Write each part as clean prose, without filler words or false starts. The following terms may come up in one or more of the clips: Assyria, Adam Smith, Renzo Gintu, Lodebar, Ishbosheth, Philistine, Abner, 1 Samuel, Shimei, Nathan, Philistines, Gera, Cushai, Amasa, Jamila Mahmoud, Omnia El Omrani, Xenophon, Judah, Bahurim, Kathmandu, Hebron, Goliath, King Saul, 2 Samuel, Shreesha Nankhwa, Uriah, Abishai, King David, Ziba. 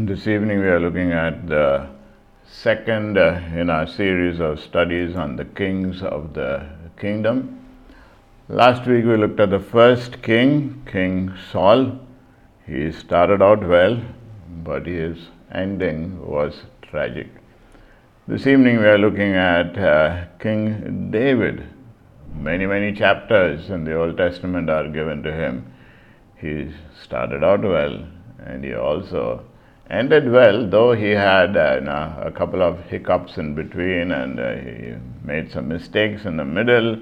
This evening we are looking at the second in our series of studies on the kings of the kingdom. Last week we looked at the first king, King Saul. He started out well, but his ending was tragic. This evening we are looking at King David. Many chapters in the Old Testament are given to him. He started out well, and he also ended well, though he had a couple of hiccups in between, and he made some mistakes in the middle,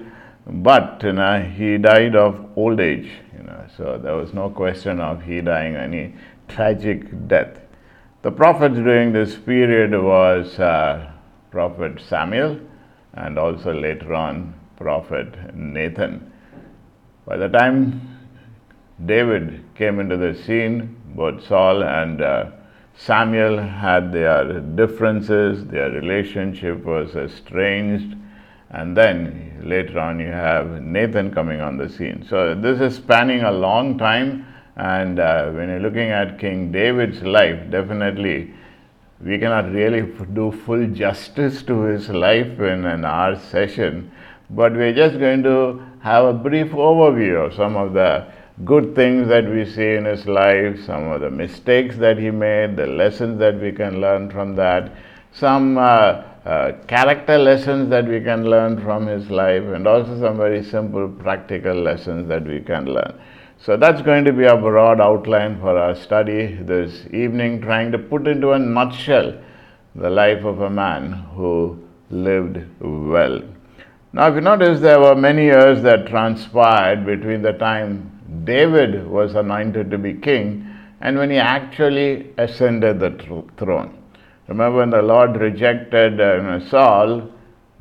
but he died of old age, so there was no question of he dying any tragic death. The prophets during this period was Prophet Samuel, and also later on Prophet Nathan. By the time David came into the scene, both Saul and Samuel had their differences, their relationship was estranged, and then later on you have Nathan coming on the scene. So this is spanning a long time, and when you're looking at King David's life, definitely we cannot really do full justice to his life in an hour session, but we're just going to have a brief overview of some of the good things that we see in his life, some of the mistakes that he made, the lessons that we can learn from that, some character lessons that we can learn from his life, and also some very simple practical lessons that we can learn. So that's going to be a broad outline for our study this evening, trying to put into a nutshell the life of a man who lived well. Now, if you notice, there were many years that transpired between the time David was anointed to be king and when he actually ascended the throne. Remember, when the Lord rejected Saul,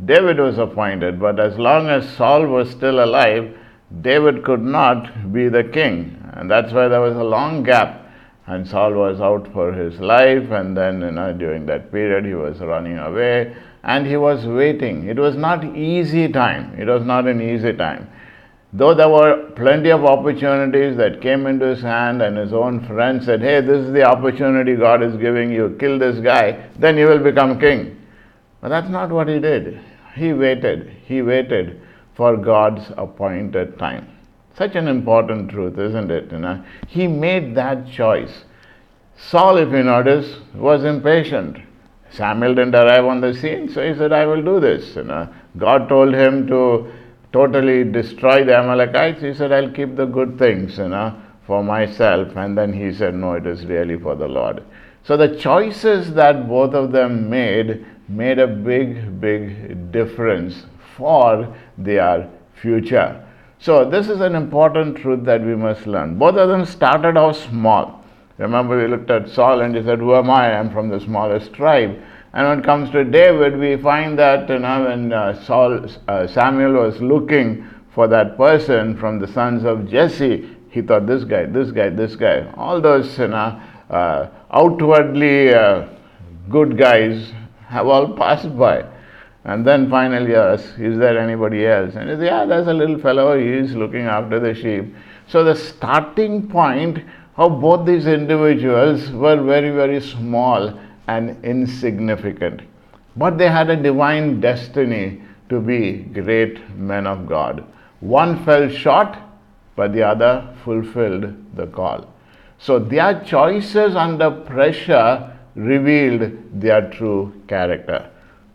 David was appointed, but as long as Saul was still alive, David could not be the king, and that's why there was a long gap, and Saul was out for his life, and then during that period he was running away, and he was waiting. It was not easy time. It was not an easy time. Though there were plenty of opportunities that came into his hand, and his own friends said, hey, this is the opportunity God is giving you. Kill this guy, then you will become king. But that's not what he did. He waited for God's appointed time. Such an important truth, isn't it? He made that choice. Saul, if you notice, was impatient. Samuel didn't arrive on the scene, so he said, I will do this. God told him to totally destroy the Amalekites. He said, I'll keep the good things, for myself. And then he said, no, it is really for the Lord. So the choices that both of them made a big difference for their future. So this is an important truth that we must learn. Both of them started out small. Remember, we looked at Saul and he said, who am I? I am from the smallest tribe. And when it comes to David, we find that when Samuel was looking for that person from the sons of Jesse, he thought, this guy. All those outwardly good guys have all passed by. And then finally, yes, is there anybody else? And he said, yeah, there's a little fellow, he is looking after the sheep. So the starting point of both these individuals were very small and insignificant, but they had a divine destiny to be great men of God. One fell short, but the other fulfilled the call. So their choices under pressure revealed their true character.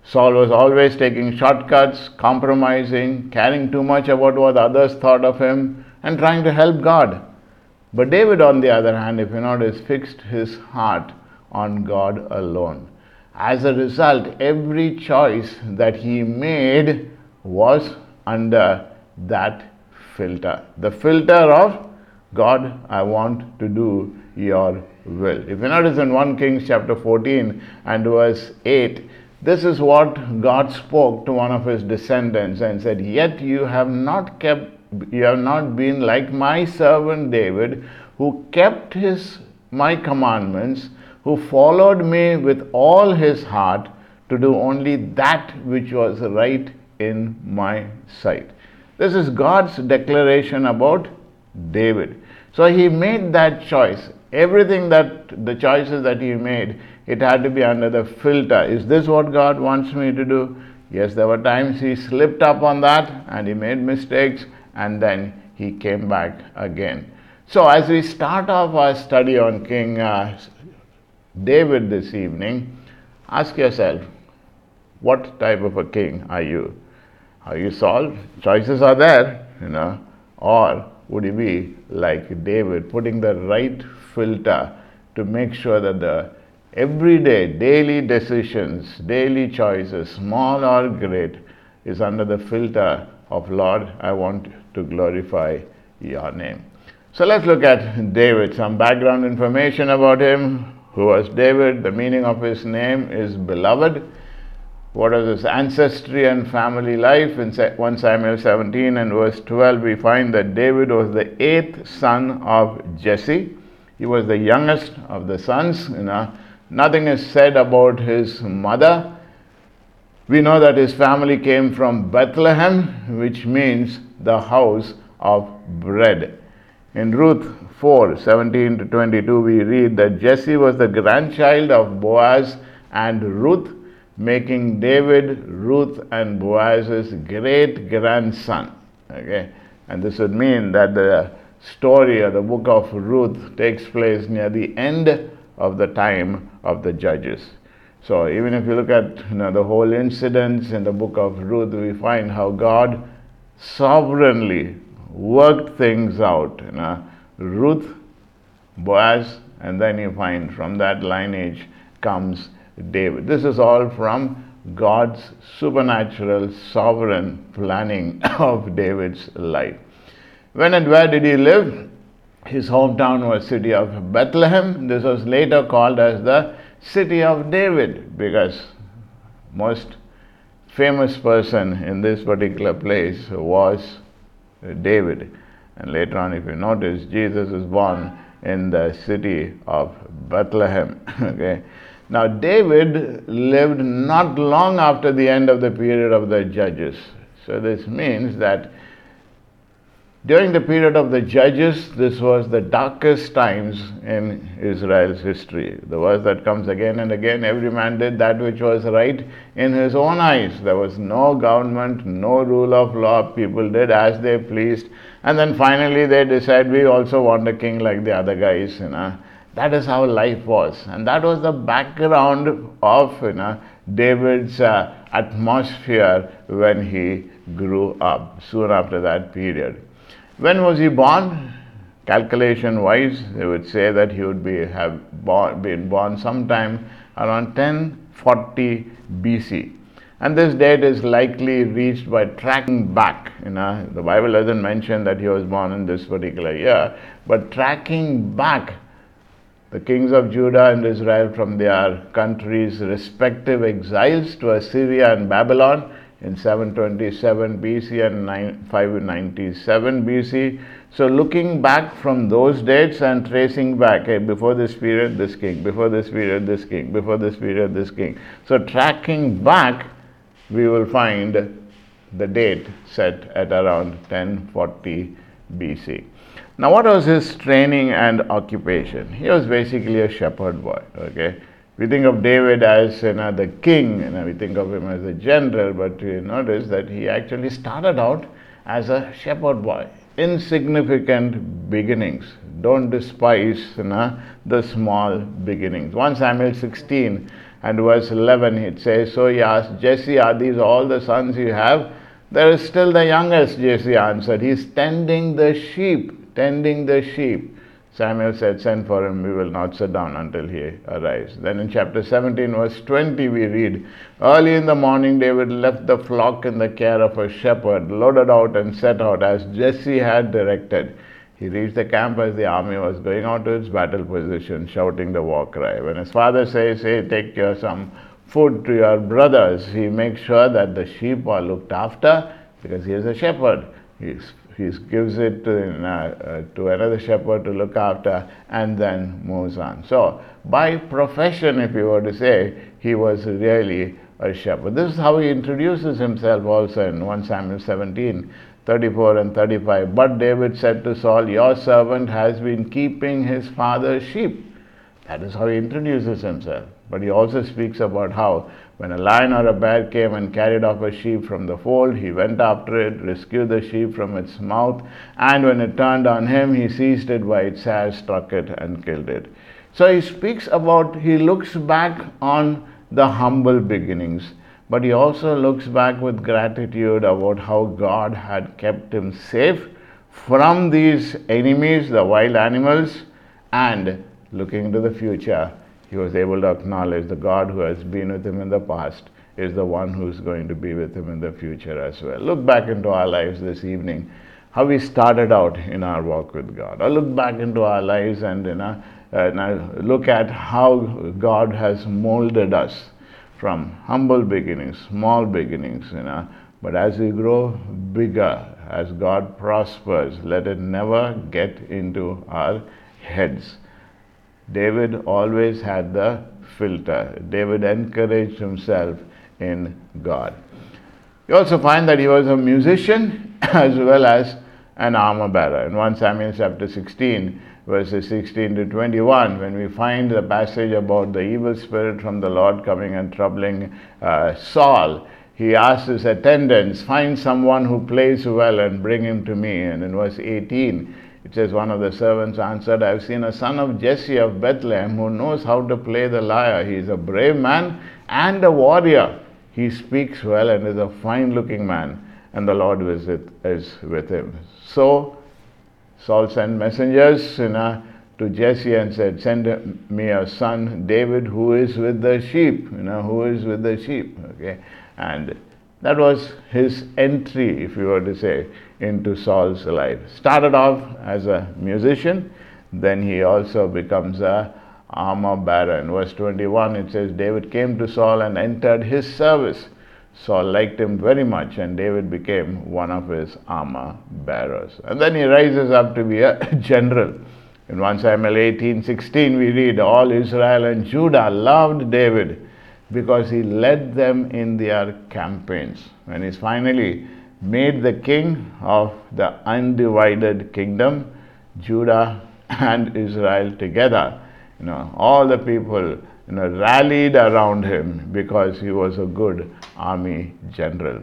Saul was always taking shortcuts, compromising, caring too much about what others thought of him, and trying to help God. But David, on the other hand, if you notice, fixed his heart on God alone. As a result, every choice that he made was under that filter. The filter of, God, I want to do your will. If you notice in 1 Kings chapter 14 and verse 8, this is what God spoke to one of his descendants and said, yet you have not been like my servant David, who kept my commandments, who followed me with all his heart to do only that which was right in my sight. This is God's declaration about David. So he made that choice. Everything that the choices that he made, it had to be under the filter. Is this what God wants me to do? Yes, there were times he slipped up on that and he made mistakes, and then he came back again. So as we start off our study on King David this evening, ask yourself, what type of a king are you? Are you Saul? Choices are there, or would you be like David, putting the right filter to make sure that the everyday, daily decisions, daily choices, small or great, is under the filter of, Lord, I want to glorify your name. So let's look at David, some background information about him. Who was David? The meaning of his name is beloved. What is his ancestry and family life? In 1 Samuel 17 and verse 12, we find that David was the 8th son of Jesse. He was the youngest of the sons. Nothing is said about his mother. We know that his family came from Bethlehem, which means the house of bread. In Ruth 4:17-22, we read that Jesse was the grandchild of Boaz and Ruth, making David Ruth and Boaz's great-grandson. Okay? And this would mean that the story or the book of Ruth takes place near the end of the time of the judges. So even if you look at the whole incidents in the book of Ruth, we find how God sovereignly worked things out. Ruth, Boaz, and then you find from that lineage comes David. This is all from God's supernatural, sovereign planning of David's life. When and where did he live? His hometown was city of Bethlehem. This was later called as the city of David, because most famous person in this particular place was David. And later on, if you notice, Jesus is born in the city of Bethlehem. Okay. Now, David lived not long after the end of the period of the judges. So this means that during the period of the judges, this was the darkest times in Israel's history. The verse that comes again and again, every man did that which was right in his own eyes. There was no government, no rule of law. People did as they pleased. And then finally they decide, we also want a king like the other guys. That is how life was, and that was the background of David's atmosphere when he grew up, soon after that period. When was he born? Calculation-wise, they would say that he would have been born sometime around 1040 BC. And this date is likely reached by tracking back. The Bible doesn't mention that he was born in this particular year, but tracking back the kings of Judah and Israel from their countries' respective exiles to Assyria and Babylon in 727 BC and 597 BC. So looking back from those dates and tracing back, hey, before this period, this king, before this period, this king, before this period, this king. So tracking back, we will find the date set at around 1040 BC. Now, what was his training and occupation? He was basically a shepherd boy, okay? We think of David as the king, we think of him as a general, but you notice that he actually started out as a shepherd boy. Insignificant beginnings. Don't despise the small beginnings. 1 Samuel 16 and verse 11, it says, so he asked Jesse, are these all the sons you have? There is still the youngest, Jesse answered. He's tending the sheep. Samuel said, send for him, we will not sit down until he arrives. Then in chapter 17, verse 20, we read, early in the morning, David left the flock in the care of a shepherd, loaded out and set out as Jesse had directed. He reached the camp as the army was going out to its battle position, shouting the war cry. When his father says, hey, take some food to your brothers, he makes sure that the sheep are looked after because he is a shepherd. He gives it to another shepherd to look after and then moves on. So, by profession, if you were to say, he was really a shepherd. This is how he introduces himself also in 1 Samuel 17, 34 and 35. But David said to Saul, your servant has been keeping his father's sheep. That is how he introduces himself. But he also speaks about how when a lion or a bear came and carried off a sheep from the fold, he went after it, rescued the sheep from its mouth, and when it turned on him, he seized it by its hair, struck it, and killed it. So he speaks about, he looks back on the humble beginnings, but he also looks back with gratitude about how God had kept him safe from these enemies, the wild animals, and looking into the future, he was able to acknowledge the God who has been with him in the past is the one who's going to be with him in the future as well. Look back into our lives this evening, how we started out in our walk with God. Or look back into our lives and look at how God has molded us from humble beginnings, small beginnings, But as we grow bigger, as God prospers, let it never get into our heads. David always had the filter. David encouraged himself in God. You also find that he was a musician as well as an armor bearer. In 1 Samuel chapter 16, verses 16 to 21, when we find the passage about the evil spirit from the Lord coming and troubling Saul, he asked his attendants, find someone who plays well and bring him to me. And in verse 18, it says, one of the servants answered, I have seen a son of Jesse of Bethlehem who knows how to play the lyre. He is a brave man and a warrior. He speaks well and is a fine-looking man, and the Lord is with him. So Saul sent messengers to Jesse and said, send me your son David who is with the sheep, okay? And that was his entry, if you were to say, into Saul's life. Started off as a musician, then he also becomes a armor bearer. In verse 21, it says, David came to Saul and entered his service. Saul liked him very much, and David became one of his armor bearers. And then he rises up to be a general. In 1 Samuel 18:16, we read, all Israel and Judah loved David because he led them in their campaigns. When he's finally made the king of the undivided kingdom, Judah and Israel together, all the people rallied around him because he was a good army general.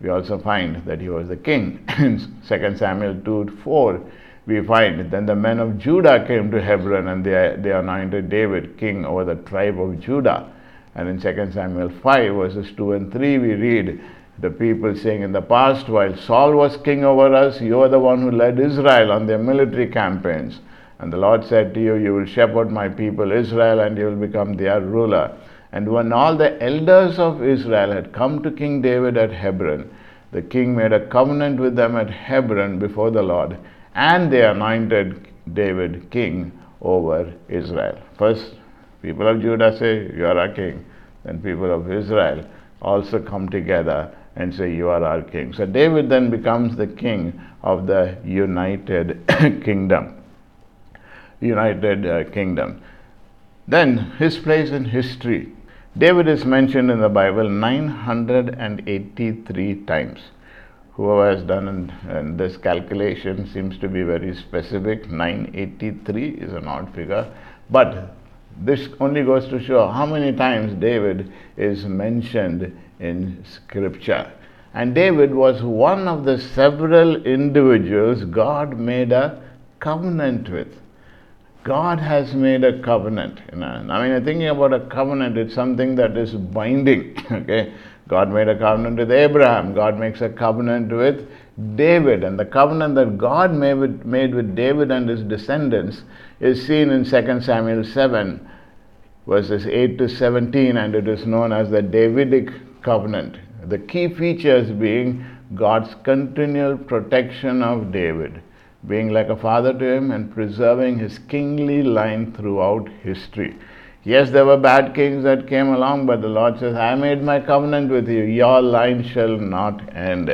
We also find that he was the king. In 2 Samuel 2:4, we find, then the men of Judah came to Hebron and they anointed David king over the tribe of Judah. And in 2 Samuel 5, verses 2 and 3, we read, the people saying, in the past, while Saul was king over us, you are the one who led Israel on their military campaigns. And the Lord said to you, you will shepherd my people Israel, and you will become their ruler. And when all the elders of Israel had come to King David at Hebron, the king made a covenant with them at Hebron before the Lord, and they anointed David king over Israel. First, people of Judah say, you are our king. Then people of Israel also come together and say, you are our king. So David then becomes the king of the United Kingdom. Then his place in history. David is mentioned in the Bible 983 times. Whoever has done this calculation seems to be very specific. 983 is an odd figure, but this only goes to show how many times David is mentioned in Scripture. And David was one of the several individuals God made a covenant with. God has made a covenant. Thinking about a covenant, it's something that is binding. Okay, God made a covenant with Abraham. God makes a covenant with David. And the covenant that God made with David and his descendants is seen in 2 Samuel 7, verses 8 to 17, and it is known as the Davidic covenant. The key features being God's continual protection of David, being like a father to him and preserving his kingly line throughout history. Yes, there were bad kings that came along, but the Lord says, I made my covenant with you, your line shall not end.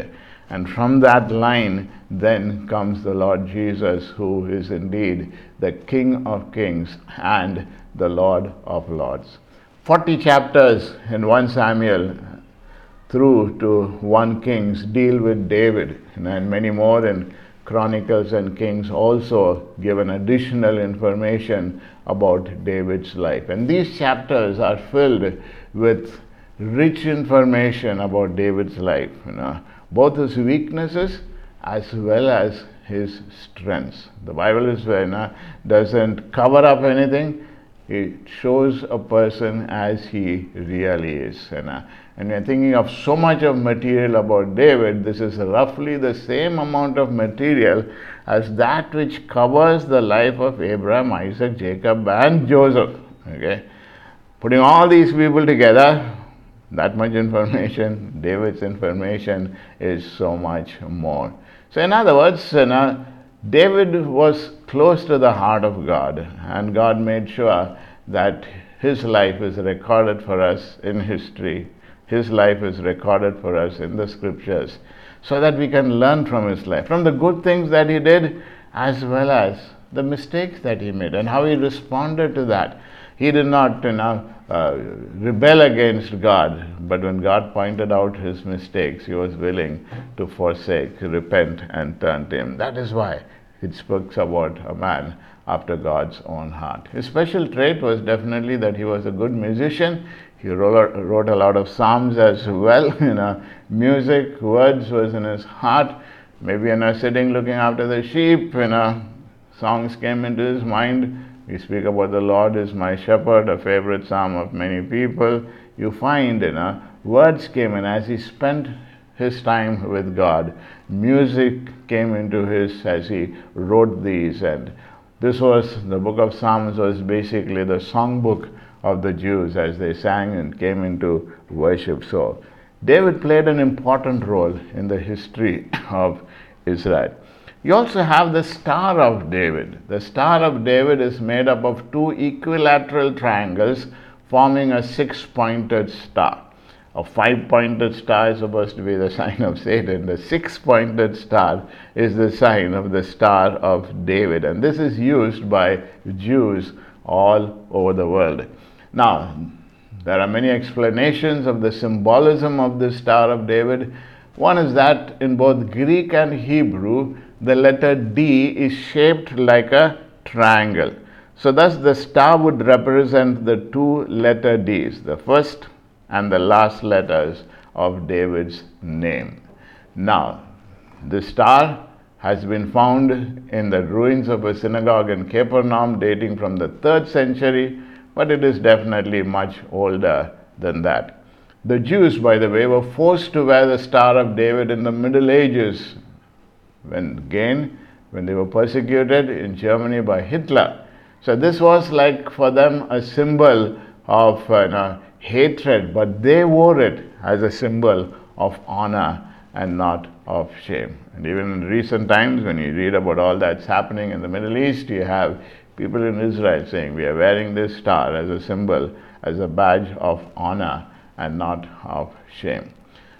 And from that line then comes the Lord Jesus, who is indeed the King of Kings and the Lord of Lords. 40 chapters in 1 Samuel through to 1 Kings deal with David, and many more in Chronicles and Kings also given additional information about David's life. And these chapters are filled with rich information about David's life, both his weaknesses as well as his strengths. The Bible is doesn't cover up anything. It shows a person as he really is. And we are thinking of so much of material about David. This is roughly the same amount of material as that which covers the life of Abraham, Isaac, Jacob, and Joseph. Okay, putting all these people together, that much information, David's information is so much more. So in other words, David was close to the heart of God, and God made sure that his life is recorded for us in history. His life is recorded for us in the scriptures so that we can learn from his life, from the good things that he did as well as the mistakes that he made and how he responded to that. He did not rebel against God, but when God pointed out his mistakes, he was willing to forsake, repent, and turn to him. That is why it speaks about a man after God's own heart. His special trait was definitely that he was a good musician. He wrote a lot of psalms as well. Music, words was in his heart. Maybe sitting looking after the sheep, songs came into his mind. We speak about the Lord is my shepherd, a favorite psalm of many people. You find, words came in as he spent his time with God. Music came into his as he wrote these. And this was, the book of Psalms was basically the songbook of the Jews as they sang and came into worship. So David played an important role in the history of Israel. You also have the Star of David. The Star of David is made up of two equilateral triangles forming a six-pointed star. A five-pointed star is supposed to be the sign of Satan. The six-pointed star is the sign of the Star of David. And this is used by Jews all over the world. Now, there are many explanations of the symbolism of the Star of David. One is that in both Greek and Hebrew, the letter D is shaped like a triangle. So thus the star would represent the two letter D's, the first and the last letters of David's name. Now, the star has been found in the ruins of a synagogue in Capernaum dating from the 3rd century, but it is definitely much older than that. The Jews, by the way, were forced to wear the Star of David in the Middle Ages, when they were persecuted in Germany by Hitler. So this was like for them a symbol of hatred, but they wore it as a symbol of honor and not of shame. And even in recent times, when you read about all that's happening in the Middle East, you have people in Israel saying, we are wearing this star as a symbol, as a badge of honor and not of shame.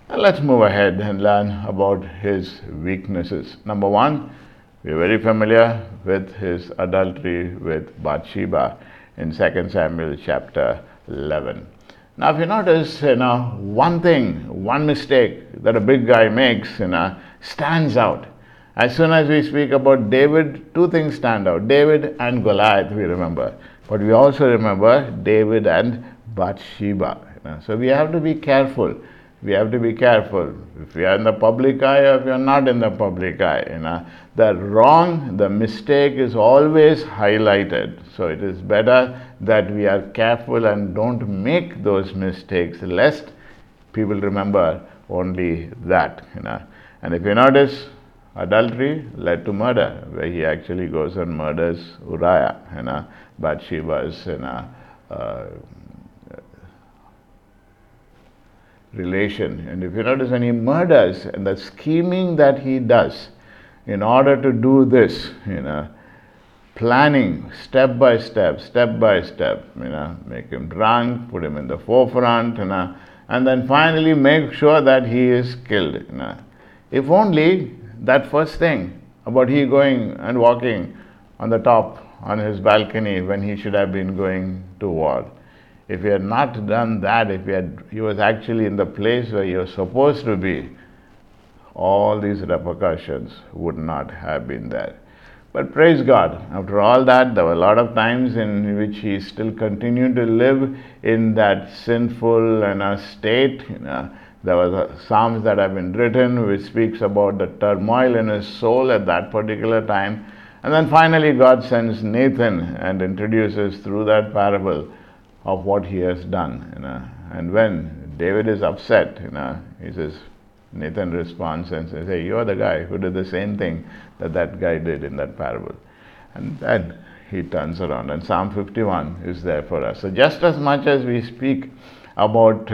Now let's move ahead and learn about his weaknesses. Number one, we are very familiar with his adultery with Bathsheba in 2 Samuel chapter 11. Now if you notice, one mistake that a big guy makes, stands out. As soon as we speak about David, two things stand out. David and Goliath we remember, but we also remember David and Bathsheba. So we have to be careful. We have to be careful if we are in the public eye or if we are not in the public eye. The wrong, the mistake is always highlighted. So it is better that we are careful and don't make those mistakes, lest people remember only that. And if you notice, adultery led to murder, where he actually goes and murders Uriah, Bathsheba's relation. And if you notice, when he murders and the scheming that he does in order to do this, planning step by step, make him drunk, put him in the forefront, and then finally make sure that he is killed. If only that first thing about he going and walking on the top on his balcony when he should have been going to war. If he had not done that, he was actually in the place where he was supposed to be, all these repercussions would not have been there. But praise God, after all that, there were a lot of times in which he still continued to live in that sinful state. There were psalms that have been written which speaks about the turmoil in his soul at that particular time. And then finally God sends Nathan and introduces through that parable of what he has done. And when David is upset, he says, Nathan responds and says, hey, you're the guy who did the same thing that guy did in that parable. And then he turns around, and Psalm 51 is there for us. So just as much as we speak about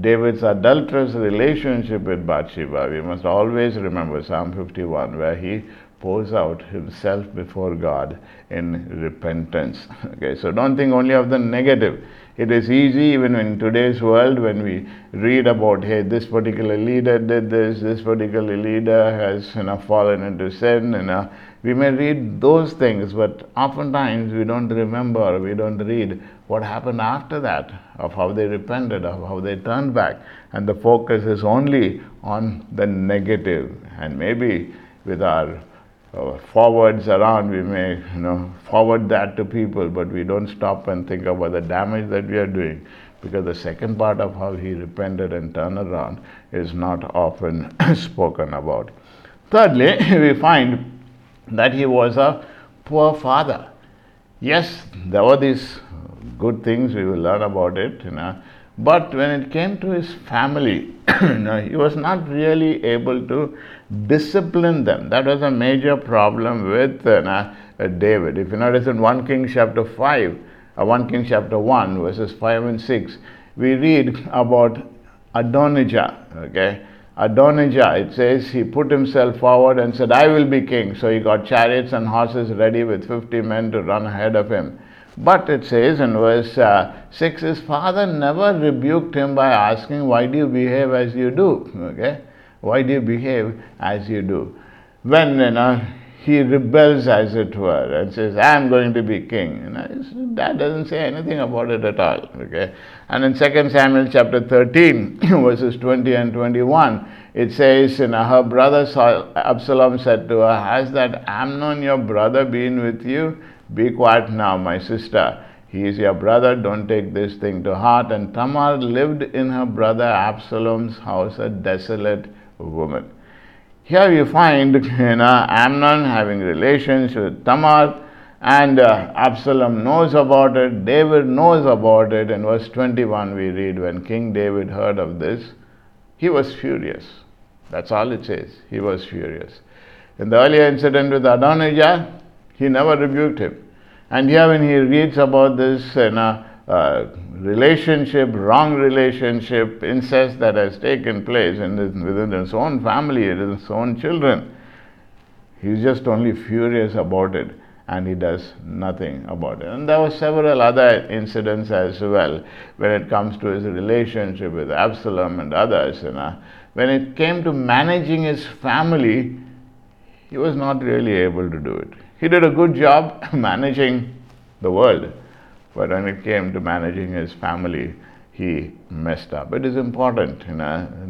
David's adulterous relationship with Bathsheba, we must always remember Psalm 51, where he pours out himself before God in repentance. Okay, so don't think only of the negative. It is easy, even in today's world, when we read about, hey, this particular leader did this particular leader has fallen into sin, we may read those things, but oftentimes we don't remember, we don't read what happened after that, of how they repented, of how they turned back, and the focus is only on the negative. And maybe with our forwards around, we may forward that to people, but we don't stop and think about the damage that we are doing, because the second part of how he repented and turned around is not often spoken about. Thirdly, we find that he was a poor father. Yes, there were these good things, we will learn about it, but when it came to his family, he was not really able to discipline them. That was a major problem with David. If you notice in 1 Kings chapter 5, 1 Kings chapter 1 verses 5 and 6, we read about Adonijah. Okay, Adonijah, it says, he put himself forward and said, I will be king. So he got chariots and horses ready with 50 men to run ahead of him. But it says in verse 6, his father never rebuked him by asking, why do you behave as you do? Okay? Why do you behave as you do? When he rebels, as it were, and says, I am going to be king. His dad doesn't say anything about it at all. Okay? And in 2 Samuel chapter 13, verses 20 and 21, it says, her brother Absalom said to her, has that Amnon your brother been with you? Be quiet now, my sister. He is your brother. Don't take this thing to heart. And Tamar lived in her brother Absalom's house, a desolate woman. Here you find Amnon having relations with Tamar, and Absalom knows about it. David knows about it. In verse 21 we read, when King David heard of this, he was furious. That's all it says. He was furious. In the earlier incident with Adonijah, he never rebuked him. And here when he reads about this wrong relationship, incest that has taken place within his own family, his own children, he's just only furious about it, and he does nothing about it. And there were several other incidents as well when it comes to his relationship with Absalom and others. When it came to managing his family, he was not really able to do it. He did a good job managing the world, but when it came to managing his family, he messed up. It is important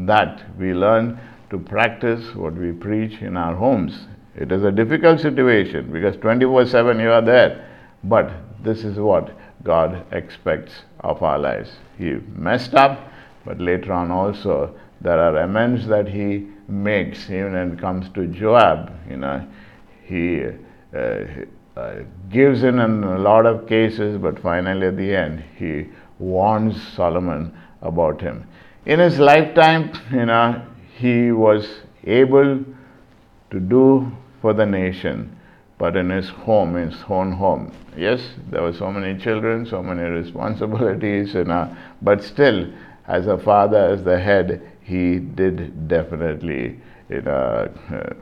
that we learn to practice what we preach in our homes. It is a difficult situation because 24/7 you are there, but this is what God expects of our lives. He messed up, but later on also there are amends that he makes. Even when it comes to Joab, he gives in a lot of cases, but finally at the end he warns Solomon about him. In his lifetime, he was able to do for the nation, but in his own home, yes, there were so many children, so many responsibilities, but still, as a father, as the head, he did definitely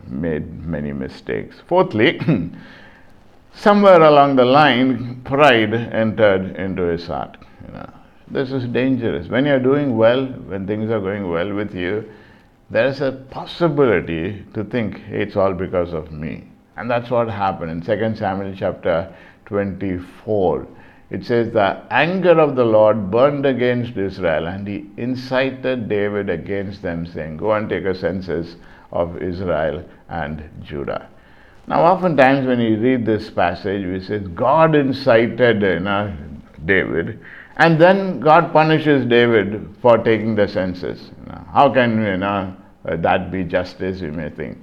made many mistakes. Fourthly, somewhere along the line, pride entered into his heart. This is dangerous. When you're doing well, when things are going well with you, there is a possibility to think, hey, it's all because of me. And that's what happened in 2 Samuel chapter 24. it says the anger of the Lord burned against Israel, and he incited David against them, saying, go and take a census of Israel and Judah. Now, oftentimes when you read this passage, we say God incited David, and then God punishes David for taking the census. How can that be justice, you may think.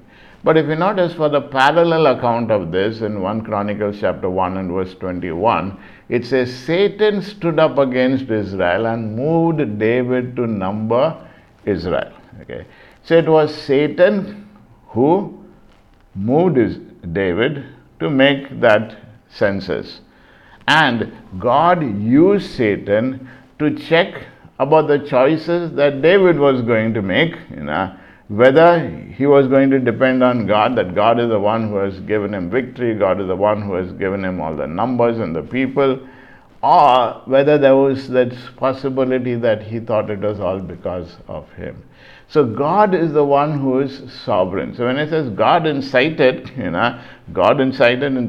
But if you notice, for the parallel account of this in 1 Chronicles chapter 1 and verse 21, it says Satan stood up against Israel and moved David to number Israel. Okay. So it was Satan who moved David to make that census. And God used Satan to check about the choices that David was going to make, whether he was going to depend on God, that God is the one who has given him victory, God is the one who has given him all the numbers and the people, or whether there was that possibility that he thought it was all because of him. So God is the one who is sovereign. So when it says God incited in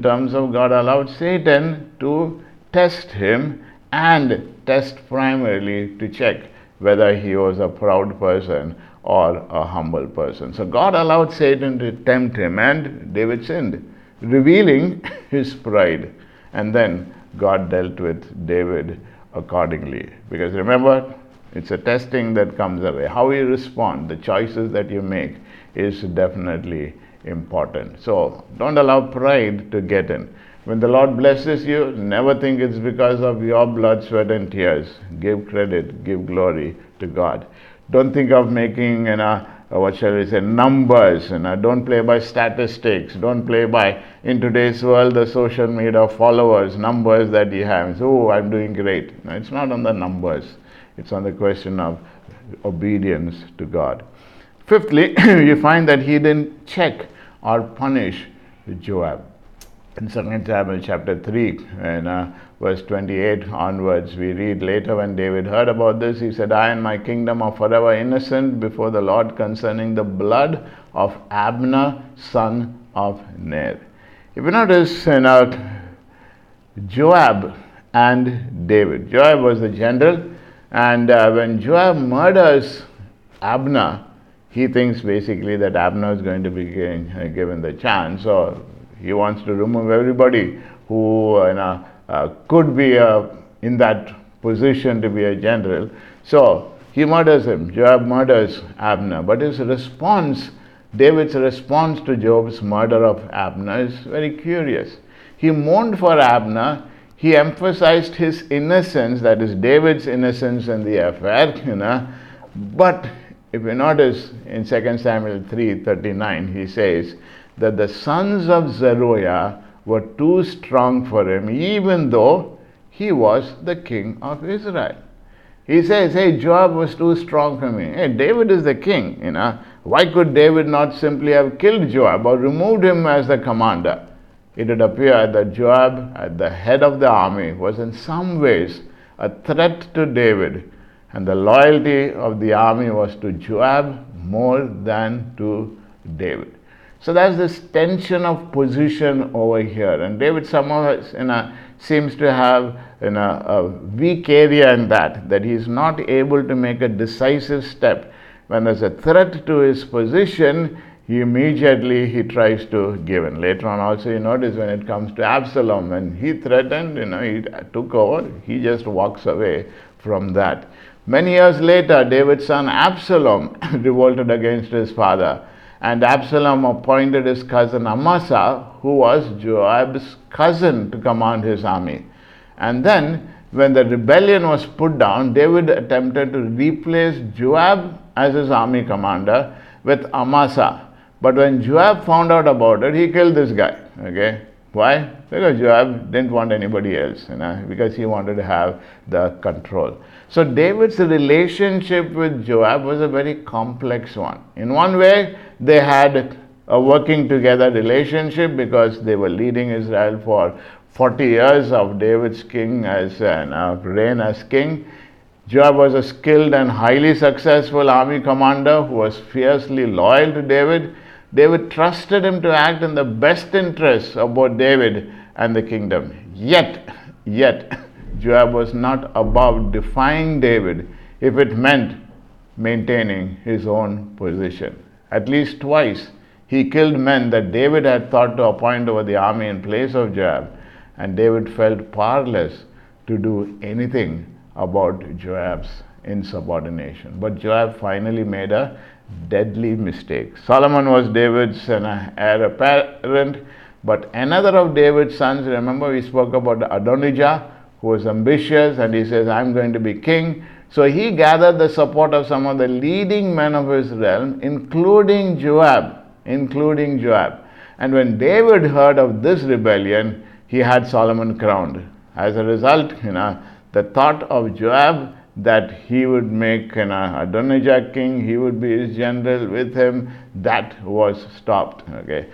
terms of God allowed Satan to test him, and test primarily to check whether he was a proud person or a humble person. So God allowed Satan to tempt him, and David sinned, revealing his pride. And then God dealt with David accordingly. Because remember, it's a testing that comes away. How you respond, the choices that you make is definitely important. So don't allow pride to get in. When the Lord blesses you, never think it's because of your blood, sweat and tears. Give credit, give glory to God. Don't think of making, numbers. Don't play by statistics. Don't play by, in today's world, the social media followers, numbers that you have. Oh, I'm doing great. No, it's not on the numbers. It's on the question of obedience to God. Fifthly, you find that he didn't check or punish Joab. In 2 Samuel chapter 3 and verse 28 onwards, we read later when David heard about this, he said, I and my kingdom are forever innocent before the Lord concerning the blood of Abner, son of Ner. If you notice, Joab and David. Joab was the general, and when Joab murders Abner, he thinks basically that Abner is going to be given the chance, or he wants to remove everybody who could be in that position to be a general. So he murders him. Joab murders Abner. But his response, David's response to Joab's murder of Abner is very curious. He mourned for Abner. He emphasized his innocence, that is David's innocence in the affair. But if you notice in 2 Samuel 3:39, he says that the sons of Zeruiah were too strong for him, even though he was the king of Israel. He says, hey, Joab was too strong for me. Hey, David is the king, Why could David not simply have killed Joab or removed him as the commander? It would appear that Joab, at the head of the army, was in some ways a threat to David. And the loyalty of the army was to Joab more than to David. So there's this tension of position over here, and David somehow seems to have a weak area in that he's not able to make a decisive step. When there's a threat to his position, he immediately tries to give in. Later on also you notice when it comes to Absalom, when he threatened, he took over, he just walks away from that. Many years later, David's son Absalom revolted against his father. And Absalom appointed his cousin Amasa, who was Joab's cousin, to command his army. And then, when the rebellion was put down, David attempted to replace Joab as his army commander with Amasa. But when Joab found out about it, he killed this guy. Okay? Why? Because Joab didn't want anybody else, because he wanted to have the control. So David's relationship with Joab was a very complex one. In one way, they had a working together relationship because they were leading Israel for 40 years of David's reign as king. Joab was a skilled and highly successful army commander who was fiercely loyal to David. David trusted him to act in the best interests of both David and the kingdom. Yet, Joab was not above defying David if it meant maintaining his own position. At least twice, he killed men that David had thought to appoint over the army in place of Joab, and David felt powerless to do anything about Joab's insubordination. But Joab finally made a deadly mistake. Solomon was David's heir apparent, but another of David's sons, remember we spoke about Adonijah, who was ambitious, and he says, I'm going to be king. So he gathered the support of some of the leading men of his realm, including Joab. And when David heard of this rebellion, he had Solomon crowned. As a result, the thought of Joab that he would make Adonijah king, he would be his general with him, that was stopped. Okay.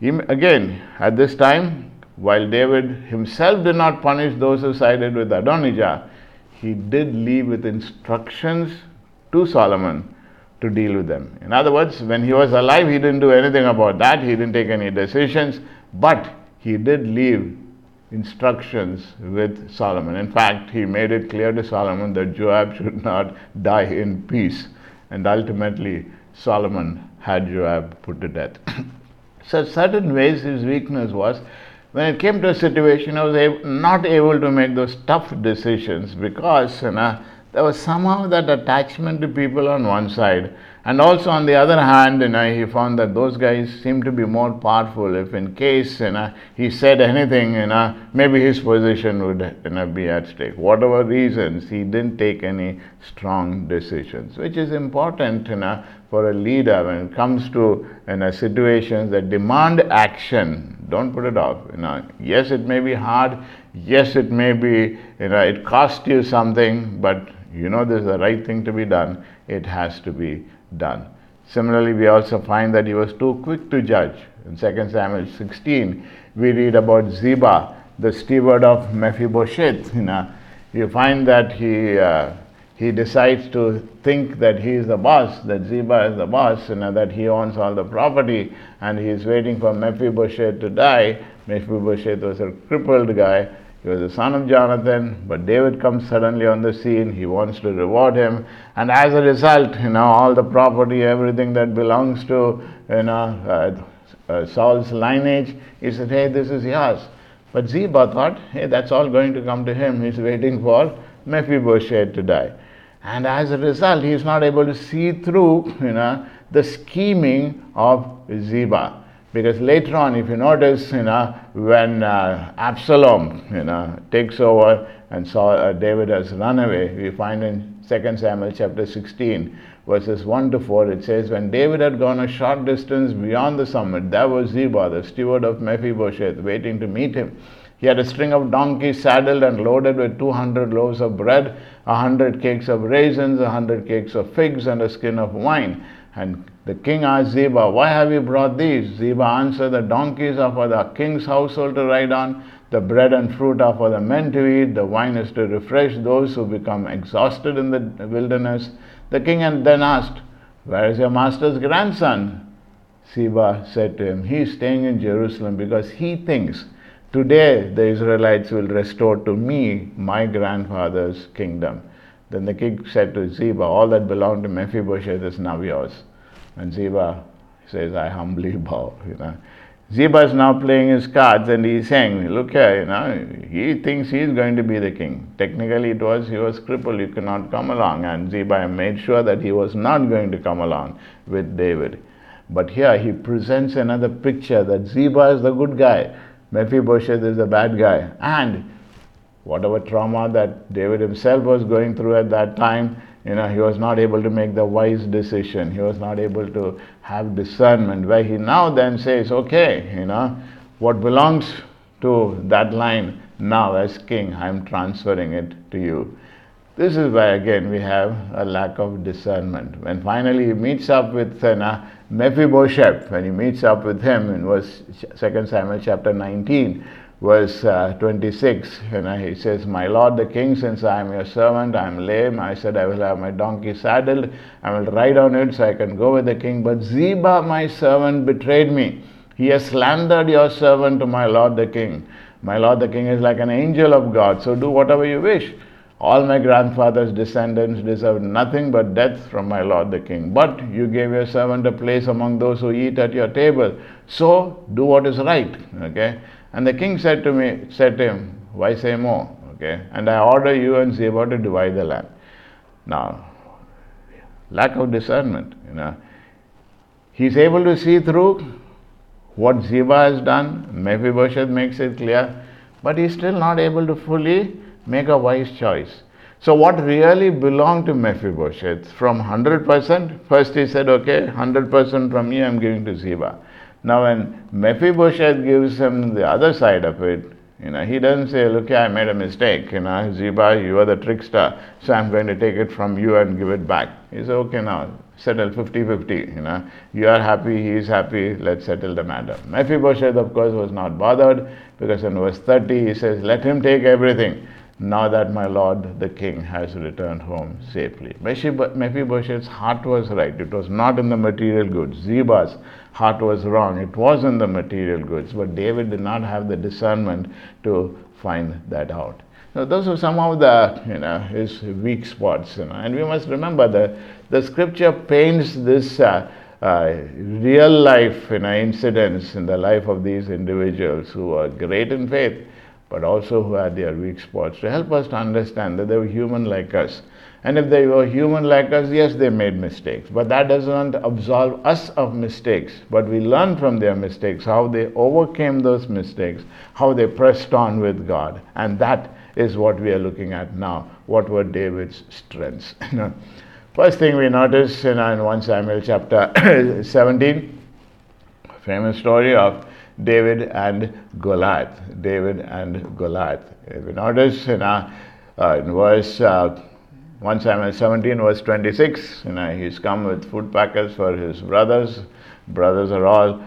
Again, at this time, while David himself did not punish those who sided with Adonijah, he did leave with instructions to Solomon to deal with them. In other words, when he was alive, he didn't do anything about that. He didn't take any decisions, but he did leave instructions with Solomon. In fact, he made it clear to Solomon that Joab should not die in peace. And ultimately, Solomon had Joab put to death. So certain ways his weakness was, when it came to a situation, I was not able to make those tough decisions because there was somehow that attachment to people on one side. And also on the other hand, he found that those guys seemed to be more powerful. If in case he said anything, maybe his position would be at stake. Whatever reasons, he didn't take any strong decisions, which is important for a leader when it comes to situations that demand action. Don't put it off. Yes, it may be hard. Yes, it may be, it costs you something, but this is the right thing to be done. It has to be done. Similarly, we also find that he was too quick to judge. In 2 Samuel 16, we read about Ziba, the steward of Mephibosheth. You find that he decides to think that he is the boss, that Ziba is the boss, that he owns all the property, and he is waiting for Mephibosheth to die. Mephibosheth was a crippled guy. He was the son of Jonathan, but David comes suddenly on the scene. He wants to reward him, and as a result, all the property, everything that belongs to Saul's lineage, he said, hey, this is yours. But Ziba thought, hey, that's all going to come to him. He's waiting for Mephibosheth to die. And as a result, he is not able to see through, the scheming of Ziba. Because later on, if you notice, when Absalom, takes over and David has run away, we find in 2 Samuel chapter 16, verses 1-4, it says, when David had gone a short distance beyond the summit, there was Ziba, the steward of Mephibosheth, waiting to meet him. He had a string of donkeys saddled and loaded with 200 loaves of bread, 100 cakes of raisins, 100 cakes of figs, and a skin of wine. And the king asked Ziba, why have you brought these? Ziba answered, the donkeys are for the king's household to ride on, the bread and fruit are for the men to eat, the wine is to refresh those who become exhausted in the wilderness. The king then asked, where is your master's grandson? Ziba said to him, he is staying in Jerusalem because he thinks, today the Israelites will restore to me my grandfather's kingdom. Then the king said to Ziba, all that belonged to Mephibosheth is now yours. And Ziba says, I humbly bow. Ziba is now playing his cards and he's saying, look here, he thinks he's going to be the king. Technically he was crippled, he could not come along. And Ziba made sure that he was not going to come along with David. But here he presents another picture that Ziba is the good guy, Mephibosheth is the bad guy, and whatever trauma that David himself was going through at that time, he was not able to make the wise decision. He was not able to have discernment, where he now then says, okay, what belongs to that line now as king, I'm transferring it to you. This is why again we have a lack of discernment. When finally he meets up with Mephibosheth, when he meets up with him in 2 Samuel chapter 19, verse 26, he says, my lord the king, since I am your servant, I am lame, I said I will have my donkey saddled, I will ride on it so I can go with the king. But Ziba my servant betrayed me. He has slandered your servant to my lord the king. My lord the king is like an angel of God, so do whatever you wish. All my grandfather's descendants deserve nothing but death from my lord the king. But you gave your servant a place among those who eat at your table. So do what is right. Okay. And the king said to him, why say more? Okay. And I order you and Ziba to divide the land. Now, lack of discernment. He's able to see through what Ziba has done. Mephibosheth makes it clear. But he's still not able to fully make a wise choice. So what really belonged to Mephibosheth from 100%? First he said, okay, 100% from me I'm giving to Ziba. Now when Mephibosheth gives him the other side of it, he doesn't say, look, I made a mistake, Ziba, you are the trickster, so I'm going to take it from you and give it back. He says, okay, now settle 50-50, you are happy, he is happy, let's settle the matter. Mephibosheth, of course, was not bothered, because in verse 30 he says, let him take everything, now that my lord the king has returned home safely. Mephibosheth's heart was right. It was not in the material goods. Ziba's heart was wrong. It was in the material goods. But David did not have the discernment to find that out. Now those are some of the, his weak spots. And we must remember that the scripture paints this real life incidents in the life of these individuals who are great in faith, but also who had their weak spots, to help us to understand that they were human like us. And if they were human like us, yes, they made mistakes. But that doesn't absolve us of mistakes. But we learn from their mistakes, how they overcame those mistakes, how they pressed on with God. And that is what we are looking at now. What were David's strengths? First thing we notice in 1 Samuel chapter 17, famous story of David and Goliath. If you notice in verse 1 Samuel 17 verse 26, he's come with food packets for his brothers. Brothers are all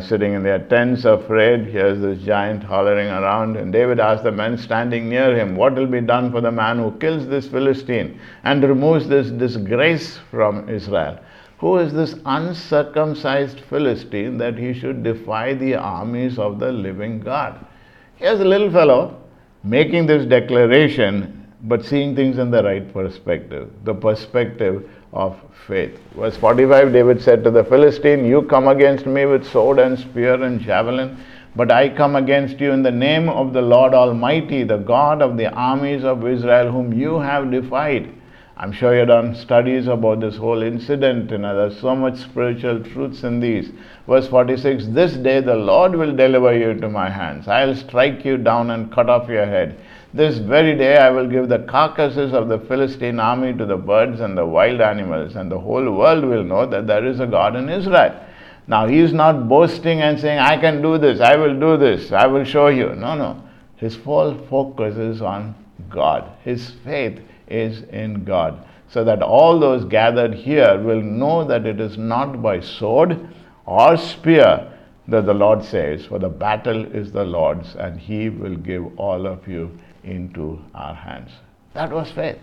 sitting in their tents afraid. Here's this giant hollering around, and David asked the men standing near him, what will be done for the man who kills this Philistine and removes this disgrace from Israel? Who is this uncircumcised Philistine that he should defy the armies of the living God? Here's a little fellow making this declaration, but seeing things in the right perspective, the perspective of faith. Verse 45, David said to the Philistine, you come against me with sword and spear and javelin, but I come against you in the name of the Lord Almighty, the God of the armies of Israel, whom you have defied. I'm sure you've done studies about this whole incident, there's so much spiritual truths in these. Verse 46, this day the Lord will deliver you into my hands. I'll strike you down and cut off your head. This very day I will give the carcasses of the Philistine army to the birds and the wild animals, and the whole world will know that there is a God in Israel. Now he's not boasting and saying, I can do this, I will do this, I will show you. No. His full focus is on God, his faith is in God, so that all those gathered here will know that it is not by sword or spear that the Lord says, for the battle is the Lord's, and he will give all of you into our hands. That was faith.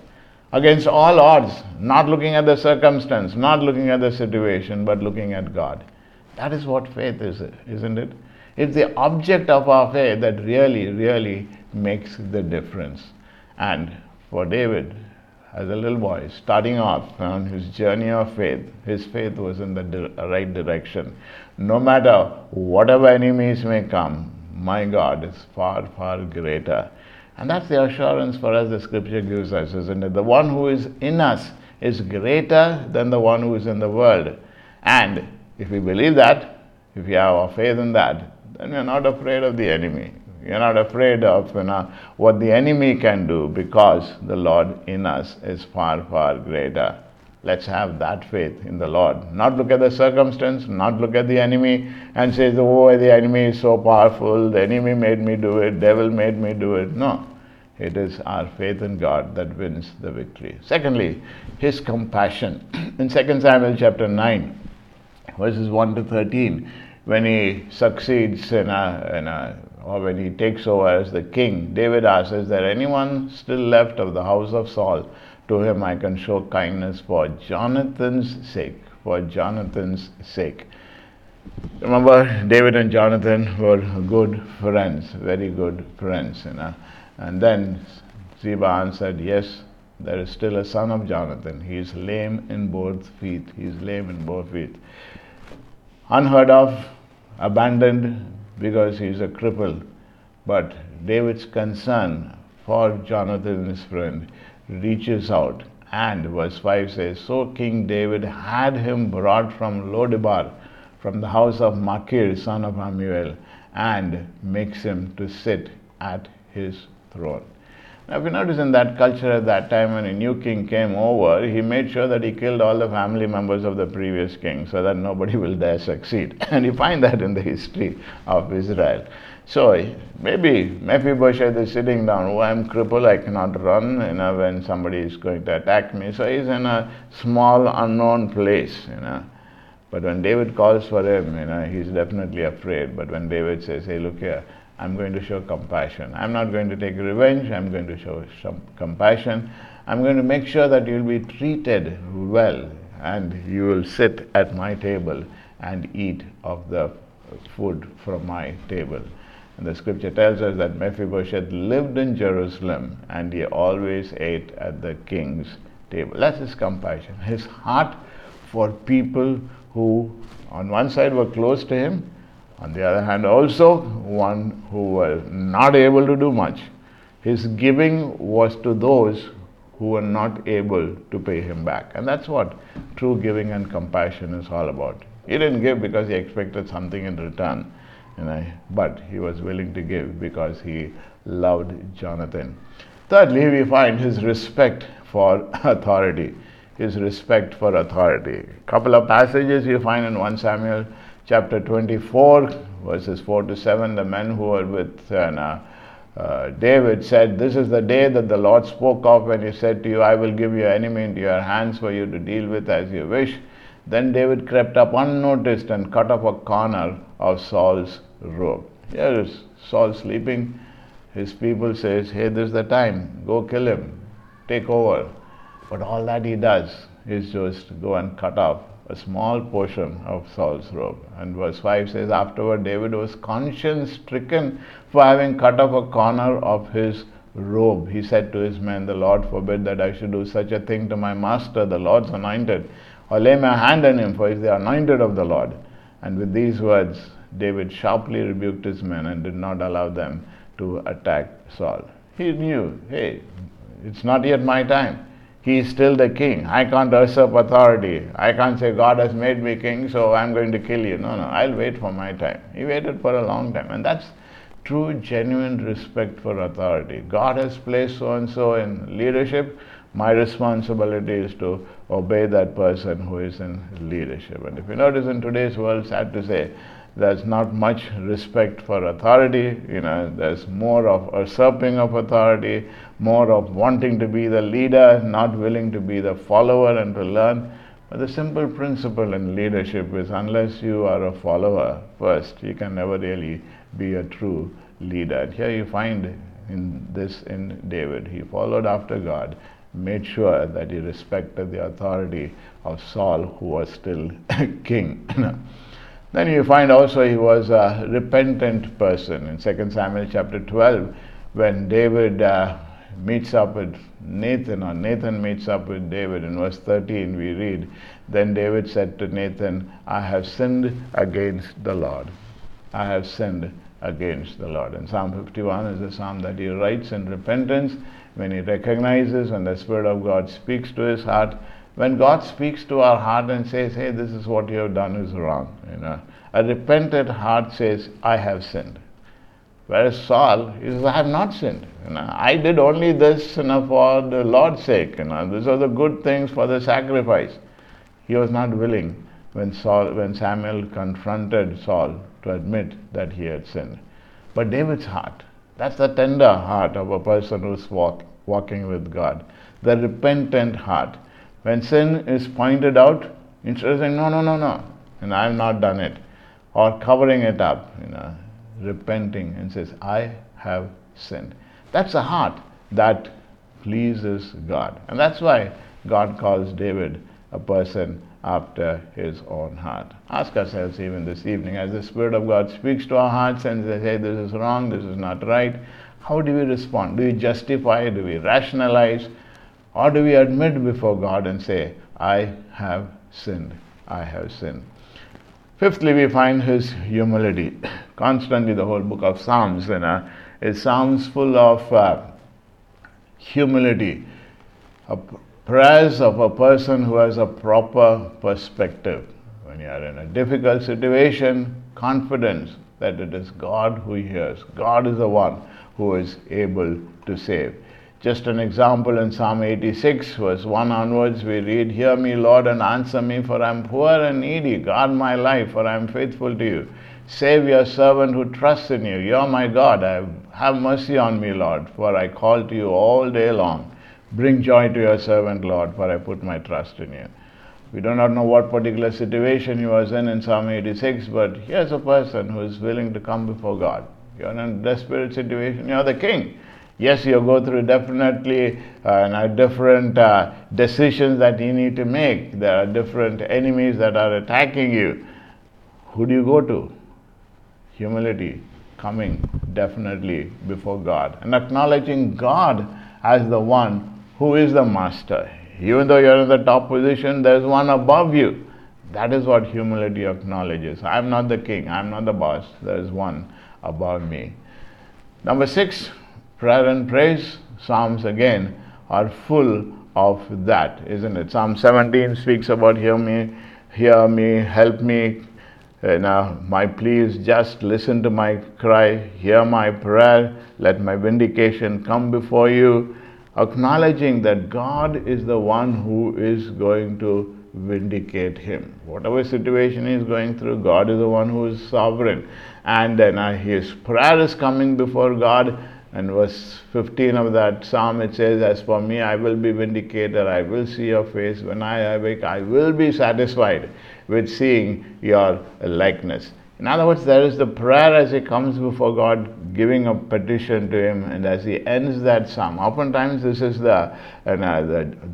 Against all odds, not looking at the circumstance, not looking at the situation, but looking at God. That is what faith is, isn't it? It's the object of our faith that really, really makes the difference. And for David, as a little boy, starting off on his journey of faith, his faith was in the right direction. No matter whatever enemies may come, my God is far, far greater. And that's the assurance for us the scripture gives us, isn't it? The one who is in us is greater than the one who is in the world. And if we believe that, if we have our faith in that, then we are not afraid of the enemy. You're not afraid of what the enemy can do, because the Lord in us is far, far greater. Let's have that faith in the Lord. Not look at the circumstance, not look at the enemy and say, oh, the enemy is so powerful, the enemy made me do it, devil made me do it. No, it is our faith in God that wins the victory. Secondly, his compassion. In 2 Samuel chapter 9, verses 1 to 13, when he succeeds when he takes over as the king, David asks, is there anyone still left of the house of Saul to whom I can show kindness for Jonathan's sake? Remember, David and Jonathan were good friends, very good friends, you know. And then Ziba answered, yes, there is still a son of Jonathan. He is lame in both feet. Unheard of, abandoned because he is a cripple. But David's concern for Jonathan and his friend reaches out. And verse 5 says, so King David had him brought from Lodebar, from the house of Machir, son of Ammiel, and makes him to sit at his throne. Now, if you notice in that culture at that time, when a new king came over, he made sure that he killed all the family members of the previous king so that nobody will dare succeed. And you find that in the history of Israel. So maybe Mephibosheth is sitting down, oh, I'm crippled, I cannot run, you know, when somebody is going to attack me. So he's in a small, unknown place, you know. But when David calls for him, you know, he's definitely afraid. But when David says, hey, look here, I'm going to show compassion. I'm not going to take revenge. I'm going to show some compassion. I'm going to make sure that you'll be treated well and you will sit at my table and eat of the food from my table. And the scripture tells us that Mephibosheth lived in Jerusalem and he always ate at the king's table. That's his compassion, his heart for people who on one side were close to him, on the other hand also one who were not able to do much. His giving was to those who were not able to pay him back. And that's what true giving and compassion is all about. He didn't give because he expected something in return, you know, but he was willing to give because he loved Jonathan. Thirdly, we find his respect for authority. Couple of passages you find in 1 Samuel chapter 24, verses 4 to 7, the men who were with David said, this is the day that the Lord spoke of when he said to you, I will give your enemy into your hands for you to deal with as you wish. Then David crept up unnoticed and cut off a corner of Saul's robe. Here is Saul sleeping. His people says, hey, this is the time. Go kill him. Take over. But all that he does is just go and cut off a small portion of Saul's robe. And verse 5 says, afterward David was conscience stricken for having cut off a corner of his robe. He said to his men, the Lord forbid that I should do such a thing to my master, the Lord's anointed, or lay my hand on him, for he is the anointed of the Lord. And with these words, David sharply rebuked his men and did not allow them to attack Saul. He knew, hey, it's not yet my time. He is still the king. I can't usurp authority. I can't say, God has made me king, so I'm going to kill you. No, I'll wait for my time. He waited for a long time. And that's true, genuine respect for authority. God has placed so-and-so in leadership. My responsibility is to obey that person who is in leadership. And if you notice in today's world, sad to say, there's not much respect for authority. You know, there's more of usurping of authority, more of wanting to be the leader, not willing to be the follower and to learn. But the simple principle in leadership is unless you are a follower first, you can never really be a true leader. And here you find in this in David. He followed after God, made sure that he respected the authority of Saul, who was still king. Then you find also he was a repentant person. In 2 Samuel chapter 12, when David meets up with Nathan, or Nathan meets up with David, in verse 13 we read, then David said to Nathan, I have sinned against the Lord. I have sinned against the Lord. And Psalm 51 is a psalm that he writes in repentance when he recognizes, when the Spirit of God speaks to his heart. When God speaks to our heart and says, hey, this is what you have done is wrong, you know. A repentant heart says, I have sinned. Whereas Saul, he says, I have not sinned. You know, I did only this, you know, for the Lord's sake. You know, these are the good things for the sacrifice. He was not willing when Samuel confronted Saul to admit that he had sinned. But David's heart, that's the tender heart of a person who's walking with God. The repentant heart. When sin is pointed out, instead of saying, no, and I have not done it, or covering it up, you know, repenting and says, I have sinned. That's a heart that pleases God. And that's why God calls David a person after his own heart. Ask ourselves even this evening, as the Spirit of God speaks to our hearts and they say, this is wrong, this is not right, how do we respond? Do we justify, do we rationalize, or do we admit before God and say, I have sinned, I have sinned. Fifthly, we find his humility. Constantly the whole book of Psalms, is Psalms full of humility, prayers of a person who has a proper perspective. When you are in a difficult situation, confidence that it is God who hears. God is the one who is able to save. Just an example in Psalm 86, verse 1 onwards, we read, Hear me, Lord, and answer me, for I am poor and needy. Guard my life, for I am faithful to you. Save your servant who trusts in you. You are my God. Have mercy on me, Lord, for I call to you all day long. Bring joy to your servant, Lord, for I put my trust in you. We do not know what particular situation he was in Psalm 86, but here's a person who is willing to come before God. You're in a desperate situation. You're the king. Yes, you'll go through definitely different decisions that you need to make. There are different enemies that are attacking you. Who do you go to? Humility, coming definitely before God and acknowledging God as the one who is the master. Even though you're in the top position, there's one above you. That is what humility acknowledges. I'm not the king, I'm not the boss. There's one above me. Number 6. Prayer and praise, Psalms again, are full of that, isn't it? Psalm 17 speaks about hear me, help me, my pleas, just listen to my cry, hear my prayer, let my vindication come before you, acknowledging that God is the one who is going to vindicate him. Whatever situation he is going through, God is the one who is sovereign. And then his prayer is coming before God. And verse 15 of that psalm, it says, As for me, I will be vindicated, I will see your face. When I awake, I will be satisfied with seeing your likeness. In other words, there is the prayer as it comes before God, giving a petition to him, and as he ends that psalm. Oftentimes, this is the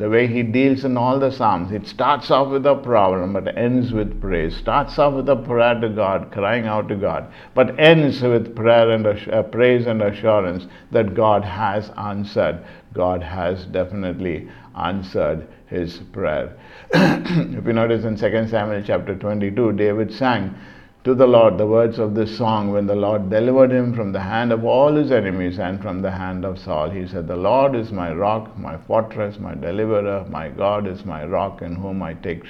way he deals in all the psalms. It starts off with a problem, but ends with praise. Starts off with a prayer to God, crying out to God, but ends with prayer and praise and assurance that God has answered. God has definitely answered his prayer. If you notice in 2 Samuel chapter 22, David sang to the Lord the words of this song when the Lord delivered him from the hand of all his enemies and from the hand of Saul. He said, The Lord is my rock, my fortress, my deliverer, my God is my rock in whom I take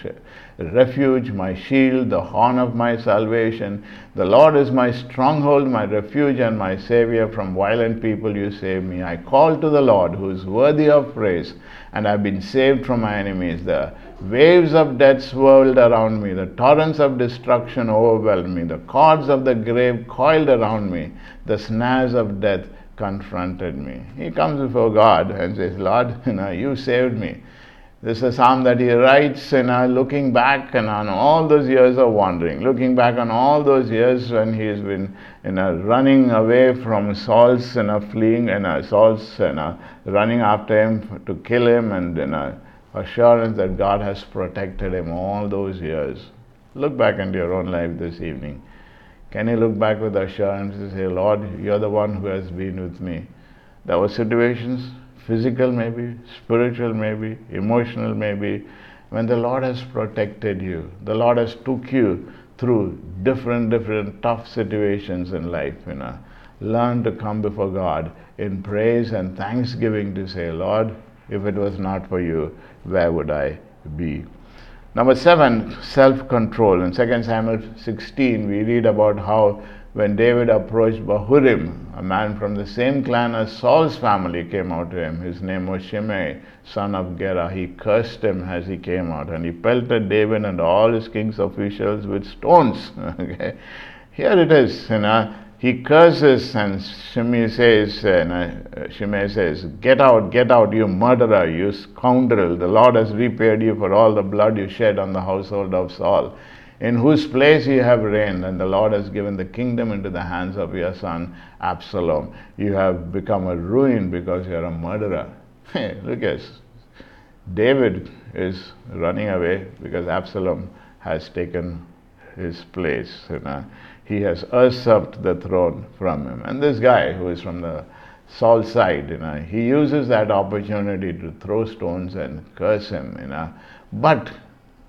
refuge, my shield, the horn of my salvation. The Lord is my stronghold, my refuge and my savior. From violent people you save me. I called to the Lord who is worthy of praise, and I have been saved from my enemies. The waves of death swirled around me. The torrents of destruction overwhelmed me. The cords of the grave coiled around me. The snares of death confronted me. He comes before God and says, Lord, you saved me. This is a psalm that he writes, looking back on all those years of wandering, looking back on all those years when he has been running away from Saul's fleeing, Saul's running after him to kill him, and assurance that God has protected him all those years. Look back into your own life this evening. Can you look back with assurance and say, Lord, you're the one who has been with me? There were situations, physical maybe, spiritual maybe, emotional maybe, when the Lord has protected you, the Lord has took you through different tough situations in life. Learn to come before God in praise and thanksgiving to say, Lord, if it was not for you, where would I be? Number 7, self-control. In 2 Samuel 16, we read about how when David approached Bahurim, a man from the same clan as Saul's family came out to him. His name was Shimei, son of Gera. He cursed him as he came out, and he pelted David and all his king's officials with stones. Okay. Here it is. He curses, and Shimei says, get out, you murderer, you scoundrel. The Lord has repaid you for all the blood you shed on the household of Saul, in whose place you have reigned, and the Lord has given the kingdom into the hands of your son Absalom. You have become a ruin because you are a murderer. Hey, look at David is running away because Absalom has taken his place. He has usurped the throne from him. And this guy who is from the Saul side, he uses that opportunity to throw stones and curse him. But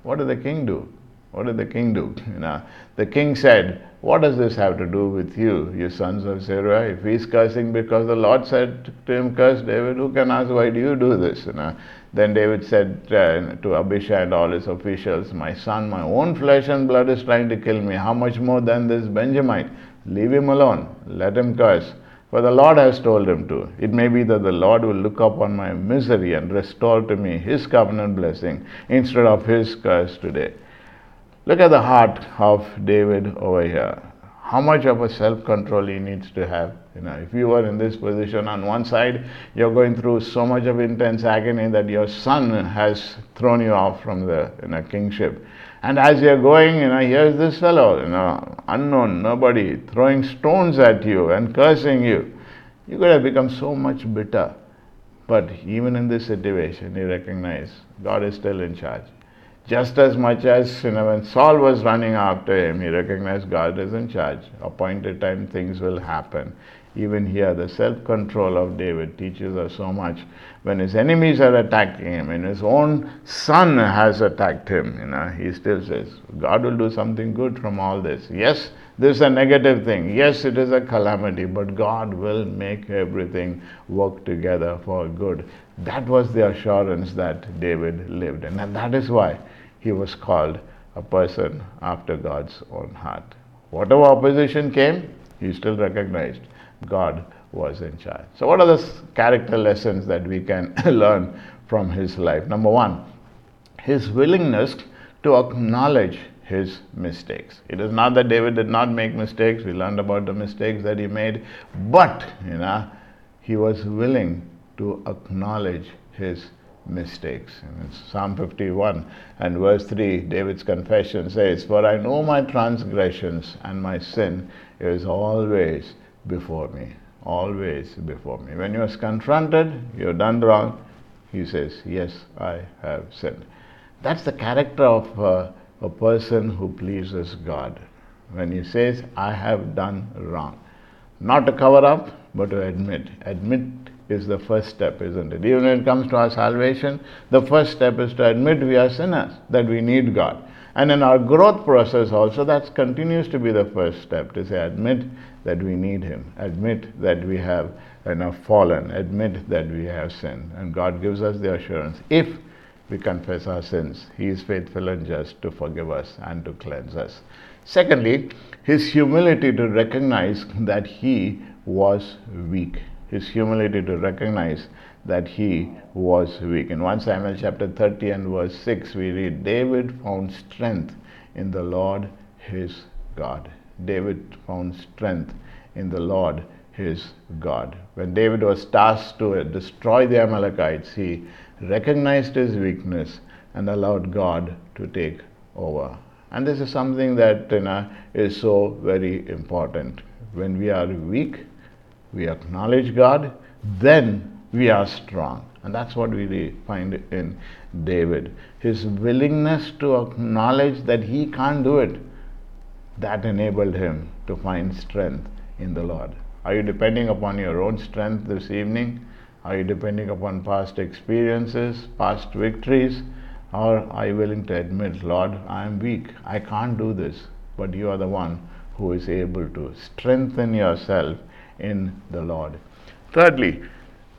what did the king do? The king said, "What does this have to do with you, you sons of Zeruiah? If he's cursing because the Lord said to him, curse David, who can ask, why do you do this?" Then David said to Abishai and all his officials, "My son, my own flesh and blood is trying to kill me. How much more than this Benjamite? Leave him alone. Let him curse. For the Lord has told him to. It may be that the Lord will look upon my misery and restore to me his covenant blessing instead of his curse today." Look at the heart of David over here. How much of a self-control he needs to have. If you were in this position, on one side, you're going through so much of intense agony that your son has thrown you off from the kingship. And as you're going, here's this fellow, unknown, nobody, throwing stones at you and cursing you. You could have become so much bitter. But even in this situation, you recognize God is still in charge. Just as much as when Saul was running after him, he recognized God is in charge. Appointed time, things will happen. Even here, the self-control of David teaches us so much. When his enemies are attacking him, and his own son has attacked him, he still says, God will do something good from all this. Yes, this is a negative thing. Yes, it is a calamity, but God will make everything work together for good. That was the assurance that David lived in, and that is why he was called a person after God's own heart. Whatever opposition came, he still recognized God was in charge. So what are the character lessons that we can learn from his life? Number one, his willingness to acknowledge his mistakes. It is not that David did not make mistakes. We learned about the mistakes that he made, but he was willing to acknowledge his mistakes. And it's Psalm 51 and verse 3, David's confession says, "For I know my transgressions and my sin is always before me." Always before me. When you are confronted, you have done wrong, he says, "Yes, I have sinned." That's the character of a person who pleases God. When he says, "I have done wrong," not to cover up, but to admit. Admit is the first step, isn't it? Even when it comes to our salvation, the first step is to admit we are sinners, that we need God. And in our growth process also, that continues to be the first step, to say, admit that we need him, admit that we have fallen, admit that we have sinned. And God gives us the assurance, if we confess our sins, he is faithful and just to forgive us and to cleanse us. Secondly, his humility to recognize that he was weak. His humility to recognize that he was weak. In 1 Samuel chapter 30 and verse 6, we read, "David found strength in the Lord his God." David found strength in the Lord his God. When David was tasked to destroy the Amalekites, he recognized his weakness and allowed God to take over. And this is something that is so very important. When we are weak, we acknowledge God, then we are strong. And that's what we find in David. His willingness to acknowledge that he can't do it, that enabled him to find strength in the Lord. Are you depending upon your own strength this evening? Are you depending upon past experiences, past victories? Or are you willing to admit, "Lord, I am weak, I can't do this," but you are the one who is able to strengthen yourself in the Lord. Thirdly,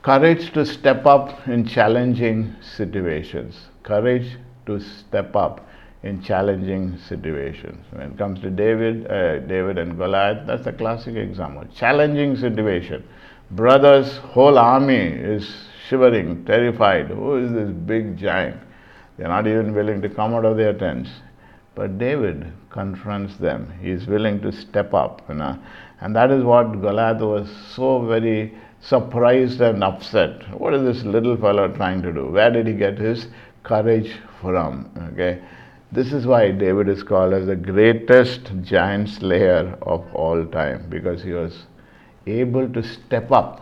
courage to step up in challenging situations. Courage to step up in challenging situations. When it comes to David and Goliath, that's a classic example. Challenging situation. Brothers, whole army is shivering, terrified. Who is this big giant? They're not even willing to come out of their tents. But David confronts them. He is willing to step up. And that is what Goliath was so very surprised and upset. What is this little fellow trying to do? Where did he get his courage from? Okay, this is why David is called as the greatest giant slayer of all time, because he was able to step up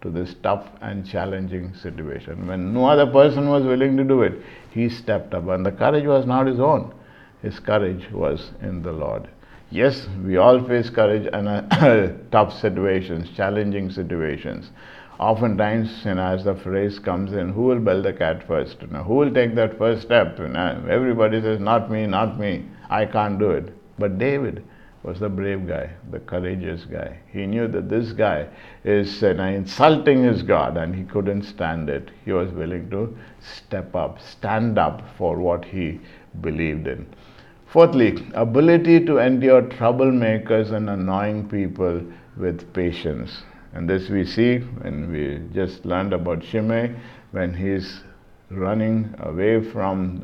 to this tough and challenging situation. When no other person was willing to do it, He stepped up, and the courage was not his own. His courage was in the Lord. Yes, we all face courage in tough situations, challenging situations. Oftentimes, as the phrase comes in, who will bell the cat first? Who will take that first step? Everybody says, not me, not me. I can't do it. But David was the brave guy, the courageous guy. He knew that this guy is insulting his God, and he couldn't stand it. He was willing to step up, stand up for what he believed in. Fourthly, ability to endure troublemakers and annoying people with patience. And this we see when we just learned about Shimei, when he's running away from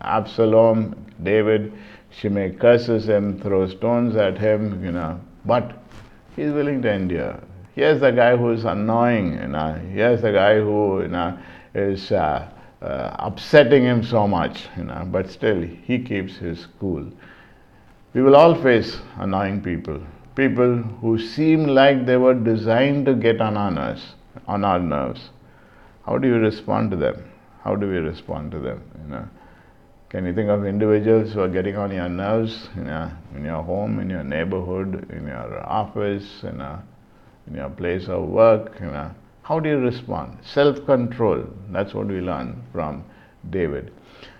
Absalom, David. Shimei curses him, throws stones at him, but he's willing to endure. Here's the guy who's annoying, here's the guy who, is upsetting him so much, but still he keeps his cool. We will all face annoying people who seem like they were designed to get on our nerves. How do you respond to them? How do we respond to them? Can you think of individuals who are getting on your nerves, in your home, in your neighborhood, in your office, in your place of work? How do you respond? Self-control. That's what we learn from David.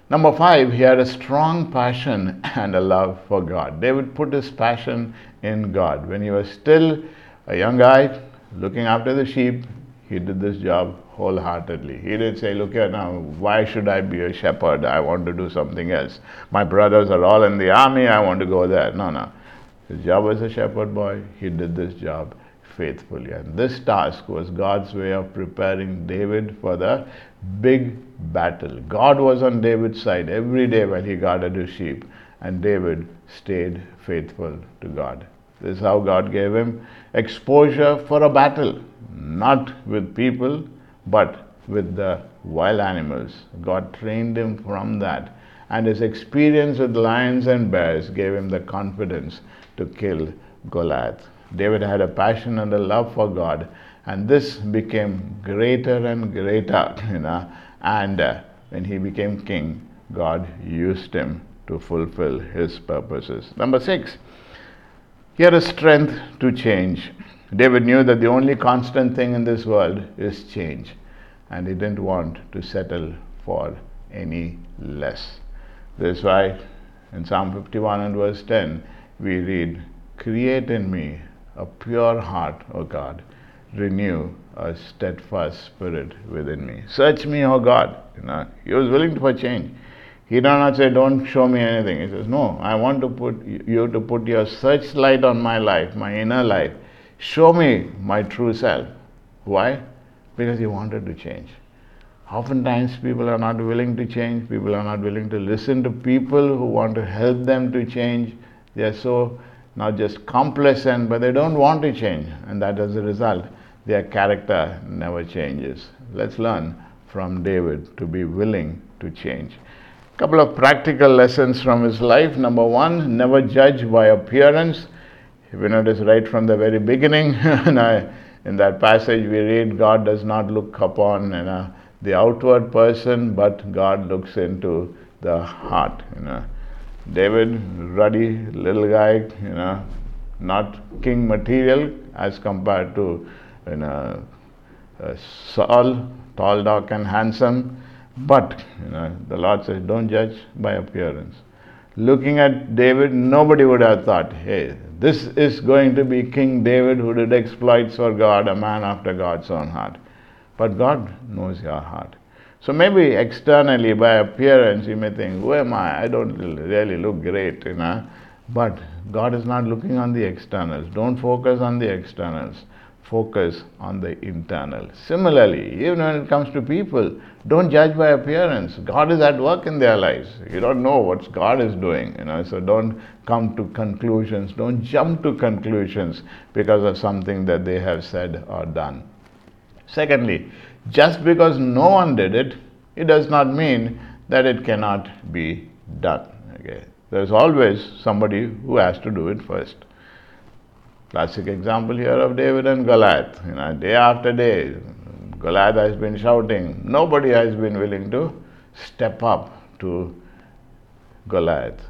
Number 5, he had a strong passion and a love for God. David put his passion in God. When he was still a young guy looking after the sheep, he did this job wholeheartedly. He didn't say, look here now, why should I be a shepherd? I want to do something else. My brothers are all in the army. I want to go there. No. His job as a shepherd boy, he did this job faithfully. And this task was God's way of preparing David for the big battle. God was on David's side every day when he guarded his sheep. And David stayed faithful to God. This is how God gave him exposure for a battle. Not with people, but with the wild animals. God trained him from that. And his experience with lions and bears gave him the confidence to kill Goliath. David had a passion and a love for God. And this became greater and greater, And when he became king, God used him to fulfill his purposes. Number 6, he had a strength to change. David knew that the only constant thing in this world is change, and he didn't want to settle for any less. This is why in Psalm 51 and verse 10, we read, create in me a pure heart, O God, renew a steadfast spirit within me. Search me, O God. He was willing for change. He did not say, don't show me anything. He says, no, I want to put you to put your searchlight on my life, my inner life. Show me my true self. Why? Because he wanted to change. Oftentimes people are not willing to change. People are not willing to listen to people who want to help them to change. They are so not just complacent, but they don't want to change. And that as a result, their character never changes. Let's learn from David to be willing to change. Couple of practical lessons from his life. Number 1, never judge by appearance. If you notice right from the very beginning, in that passage we read, God does not look upon the outward person, but God looks into the heart. David, ruddy little guy, not king material as compared to Saul, tall, dark and handsome. But the Lord says, don't judge by appearance. Looking at David, nobody would have thought, hey, this is going to be King David who did exploits for God, a man after God's own heart. But God knows your heart. So maybe externally, by appearance, you may think, who am I? I don't really look great, But God is not looking on the externals. Don't focus on the externals. Focus on the internal. Similarly, even when it comes to people, don't judge by appearance. God is at work in their lives. You don't know what God is doing, so don't come to conclusions. Don't jump to conclusions because of something that they have said or done. Secondly, just because no one did it, it does not mean that it cannot be done. Okay? There's always somebody who has to do it first. Classic example here of David and Goliath. Day after day, Goliath has been shouting. Nobody has been willing to step up to Goliath.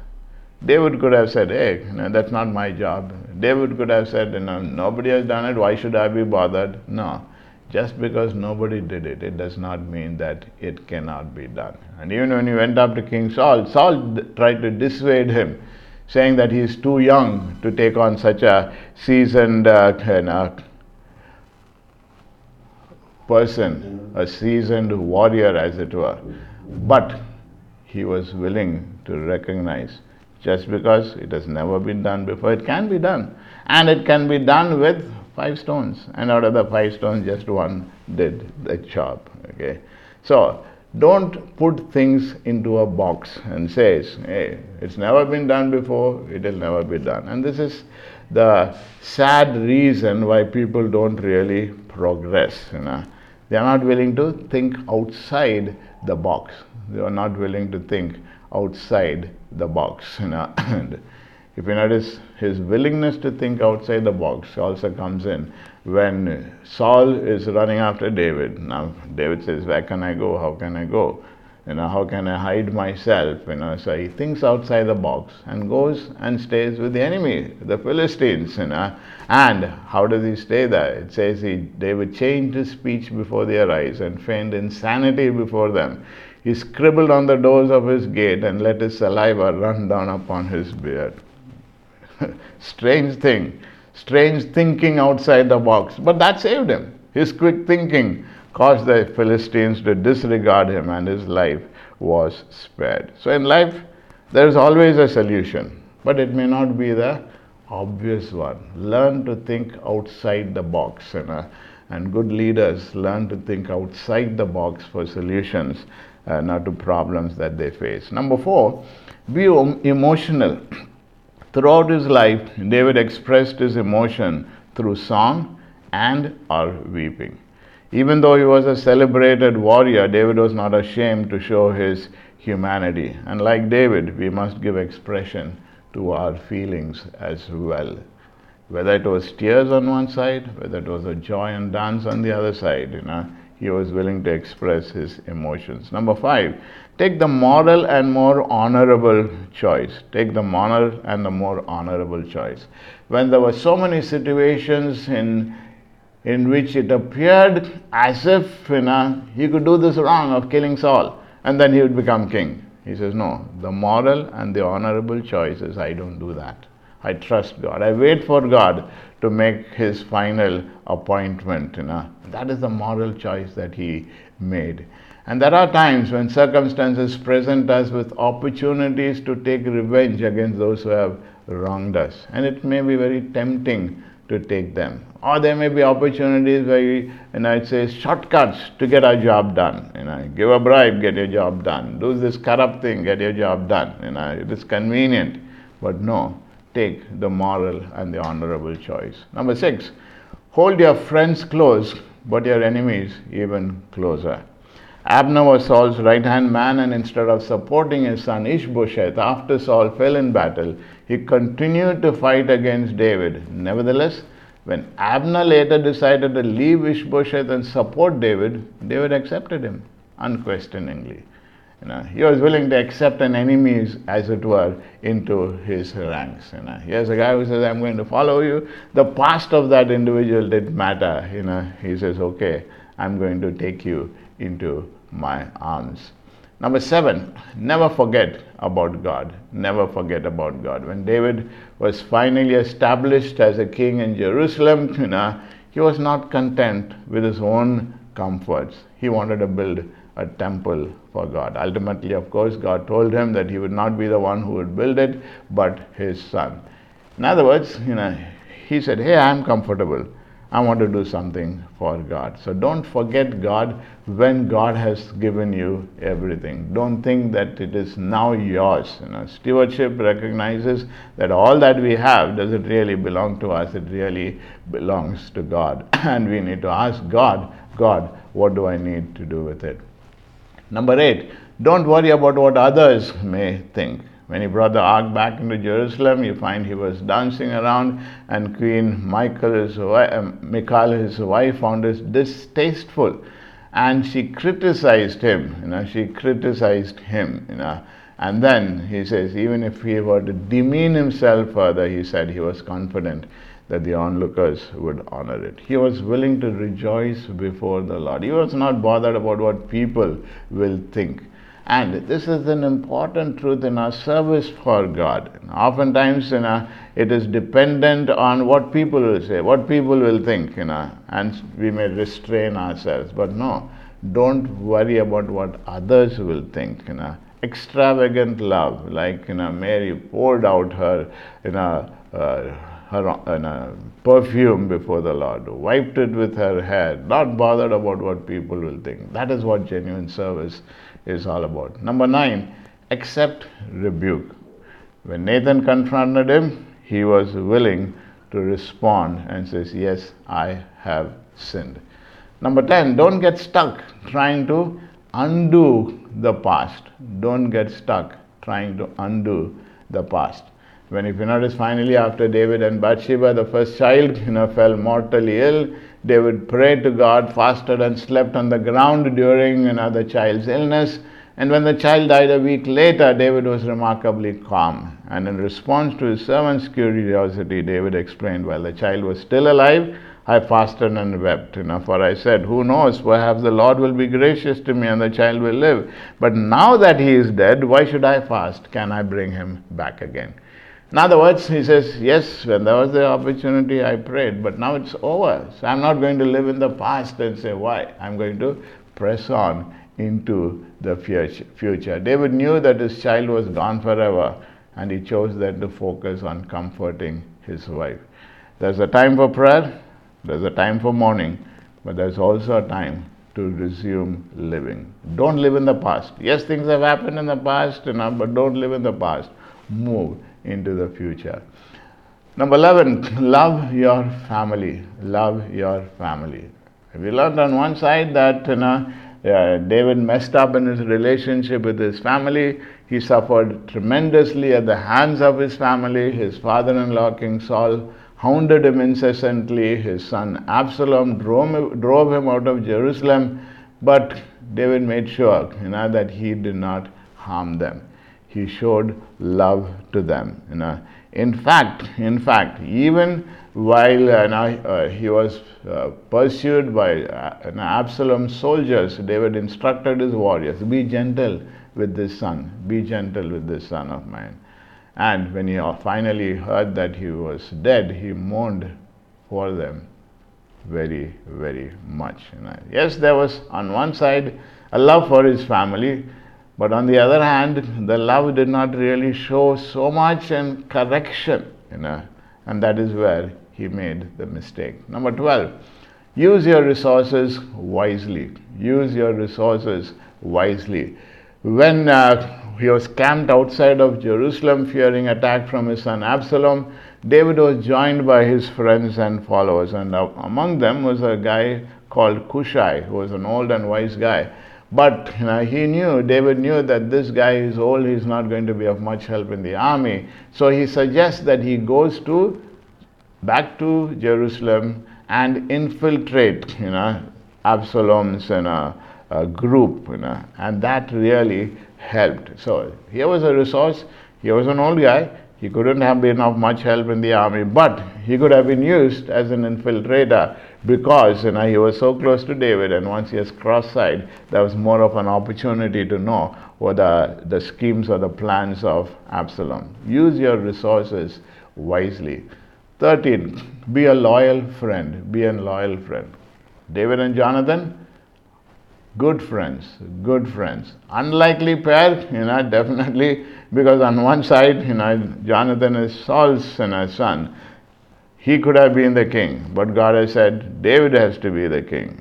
David could have said, hey, that's not my job. David could have said, nobody has done it, why should I be bothered? No, just because nobody did it, it does not mean that it cannot be done. And even when he went up to King Saul, Saul tried to dissuade him, saying that he is too young to take on such a seasoned person, a seasoned warrior, as it were. But he was willing to recognize, just because it has never been done before, it can be done. And it can be done with 5 stones. And out of the 5 stones, just one did the job. Okay? So, don't put things into a box and says, hey, it's never been done before, it will never be done. And this is the sad reason why people don't really progress. They are not willing to think outside the box. They are not willing to think outside the box. And if you notice, his willingness to think outside the box also comes in when Saul is running after David. Now David says, where can I go? How can I go? How can I hide myself? So he thinks outside the box and goes and stays with the enemy, the Philistines. And how does he stay there? It says David changed his speech before their eyes and feigned insanity before them. He scribbled on the doors of his gate and let his saliva run down upon his beard. Strange thing. Strange thinking outside the box. But that saved him. His quick thinking caused the Philistines to disregard him, and his life was spared. So in life, there is always a solution, but it may not be the obvious one. Learn to think outside the box. And good leaders learn to think outside the box for solutions, not to problems that they face. Number 4, be emotional. Throughout his life, David expressed his emotion through song and or weeping. Even though he was a celebrated warrior, David was not ashamed to show his humanity. And like David, we must give expression to our feelings as well. Whether it was tears on one side, whether it was a joy and dance on the other side, he was willing to express his emotions. Number 5, take the moral and more honorable choice. Take the moral and the more honorable choice. When there were so many situations in which it appeared as if he could do this wrong of killing Saul and then he would become king. He says, no, the moral and the honorable choice is I don't do that. I trust God. I wait for God to make his final appointment. That is the moral choice that he made. And there are times when circumstances present us with opportunities to take revenge against those who have wronged us. And it may be very tempting to take them. Or there may be opportunities where it says shortcuts to get our job done. Give a bribe, get your job done. Do this corrupt thing, get your job done. It is convenient. But no, take the moral and the honorable choice. Number 6, hold your friends close, but your enemies even closer. Abner was Saul's right-hand man, and instead of supporting his son Ishbosheth after Saul fell in battle, he continued to fight against David. Nevertheless, when Abner later decided to leave Ishbosheth and support David, David accepted him unquestioningly. He was willing to accept an enemy, as it were, into his ranks. Here's a guy who says, I'm going to follow you. The past of that individual didn't matter. He says, okay, I'm going to take you into my arms. Number 7, never forget about God. Never forget about God. When David was finally established as a king in Jerusalem, he was not content with his own comforts. He wanted to build a temple for God. Ultimately, of course, God told him that he would not be the one who would build it, but his son. In other words, he said, hey, I'm comfortable. I want to do something for God. So don't forget God when God has given you everything. Don't think that it is now yours. Stewardship recognizes that all that we have doesn't really belong to us. It really belongs to God. And we need to ask God, what do I need to do with it? Number 8, don't worry about what others may think. When he brought the ark back into Jerusalem, you find he was dancing around, and Queen Michal, his wife, found it distasteful. and she criticized him, And then he says, even if he were to demean himself further, he said he was confident that the onlookers would honor it. He was willing to rejoice before the Lord. He was not bothered about what people will think. And this is an important truth in our service for God. Oftentimes, it is dependent on what people will say, what people will think, and we may restrain ourselves. But no, don't worry about what others will think, Extravagant love, like Mary poured out her perfume before the Lord, wiped it with her hair, not bothered about what people will think. That is what genuine service is all about. Number 9, accept rebuke. When Nathan confronted him, he was willing to respond and says, yes, I have sinned. Number 10, don't get stuck trying to undo the past. When, if you notice, finally after David and Bathsheba, the first child fell mortally ill, David prayed to God, fasted and slept on the ground during the child's illness. And when the child died a week later, David was remarkably calm. And in response to his servant's curiosity, David explained, while the child was still alive, I fasted and wept, for I said, who knows, perhaps the Lord will be gracious to me and the child will live. But now that he is dead, why should I fast? Can I bring him back again? In other words, he says, yes, when there was the opportunity, I prayed, but now it's over. So I'm not going to live in the past and say, why? I'm going to press on into the future. David knew that his child was gone forever, and he chose then to focus on comforting his wife. There's a time for prayer. There's a time for mourning, but there's also a time to resume living. Don't live in the past. Yes, things have happened in the past, but don't live in the past. Move into the future. Number 11, love your family. We learned on one side that David messed up in his relationship with his family. He suffered tremendously at the hands of his family. His father-in-law, King Saul, hounded him incessantly. His son Absalom drove him out of Jerusalem, but David made sure that he did not harm them. He showed love to them. In fact, even while he was pursued by Absalom's soldiers, David instructed his warriors, be gentle with this son of mine. And when he finally heard that he was dead, he mourned for them very, very much. Yes, there was on one side a love for his family, but on the other hand, the love did not really show so much in correction, and that is where he made the mistake. Number 12, use your resources wisely. When he was camped outside of Jerusalem, fearing attack from his son Absalom, David was joined by his friends and followers, and among them was a guy called Cushai, who was an old and wise guy. But David knew that this guy is old, he's not going to be of much help in the army. So he suggests that he goes back to Jerusalem and infiltrate Absalom's group, and that really helped. So here was a resource. He was an old guy. He couldn't have been of much help in the army, but he could have been used as an infiltrator because he was so close to David, and once he was cross-eyed, there was more of an opportunity to know what the schemes or the plans of Absalom. Use your resources wisely. 13, be a loyal friend. David and Jonathan, good friends. Unlikely pair, definitely, because on one side, Jonathan is Saul's son. He could have been the king, but God has said, David has to be the king,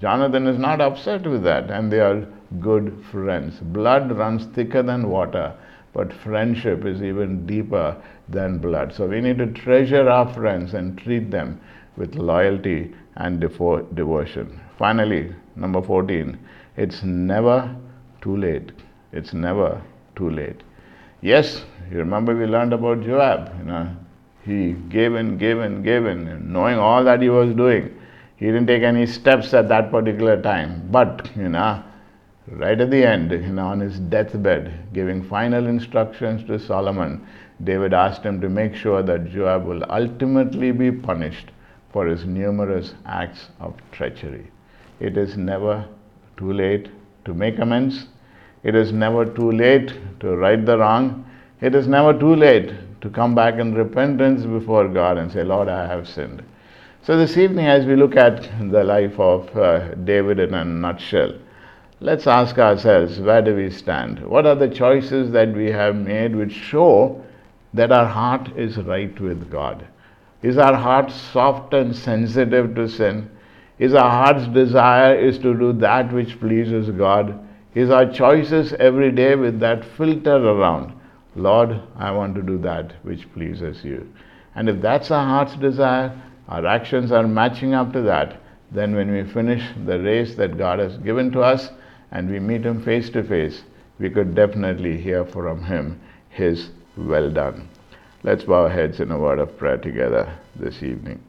Jonathan is not upset with that, and they are good friends. Blood runs thicker than water, but friendship is even deeper than blood. So we need to treasure our friends and treat them with loyalty and devotion. Finally, number 14, it's never too late. Yes, you remember we learned about Joab, he gave in, knowing all that he was doing. He didn't take any steps at that particular time. But, right at the end, on his deathbed, giving final instructions to Solomon, David asked him to make sure that Joab will ultimately be punished for his numerous acts of treachery. It is never too late to make amends. It is never too late to right the wrong. It is never too late to come back in repentance before God and say, Lord, I have sinned. So this evening, as we look at the life of David in a nutshell, let's ask ourselves, where do we stand? What are the choices that we have made which show that our heart is right with God? Is our heart soft and sensitive to sin? Is our heart's desire is to do that which pleases God? Is our choices every day with that filter around? Lord, I want to do that which pleases you. And if that's our heart's desire, our actions are matching up to that, then when we finish the race that God has given to us and we meet Him face to face, we could definitely hear from Him His well done. Let's bow our heads in a word of prayer together this evening.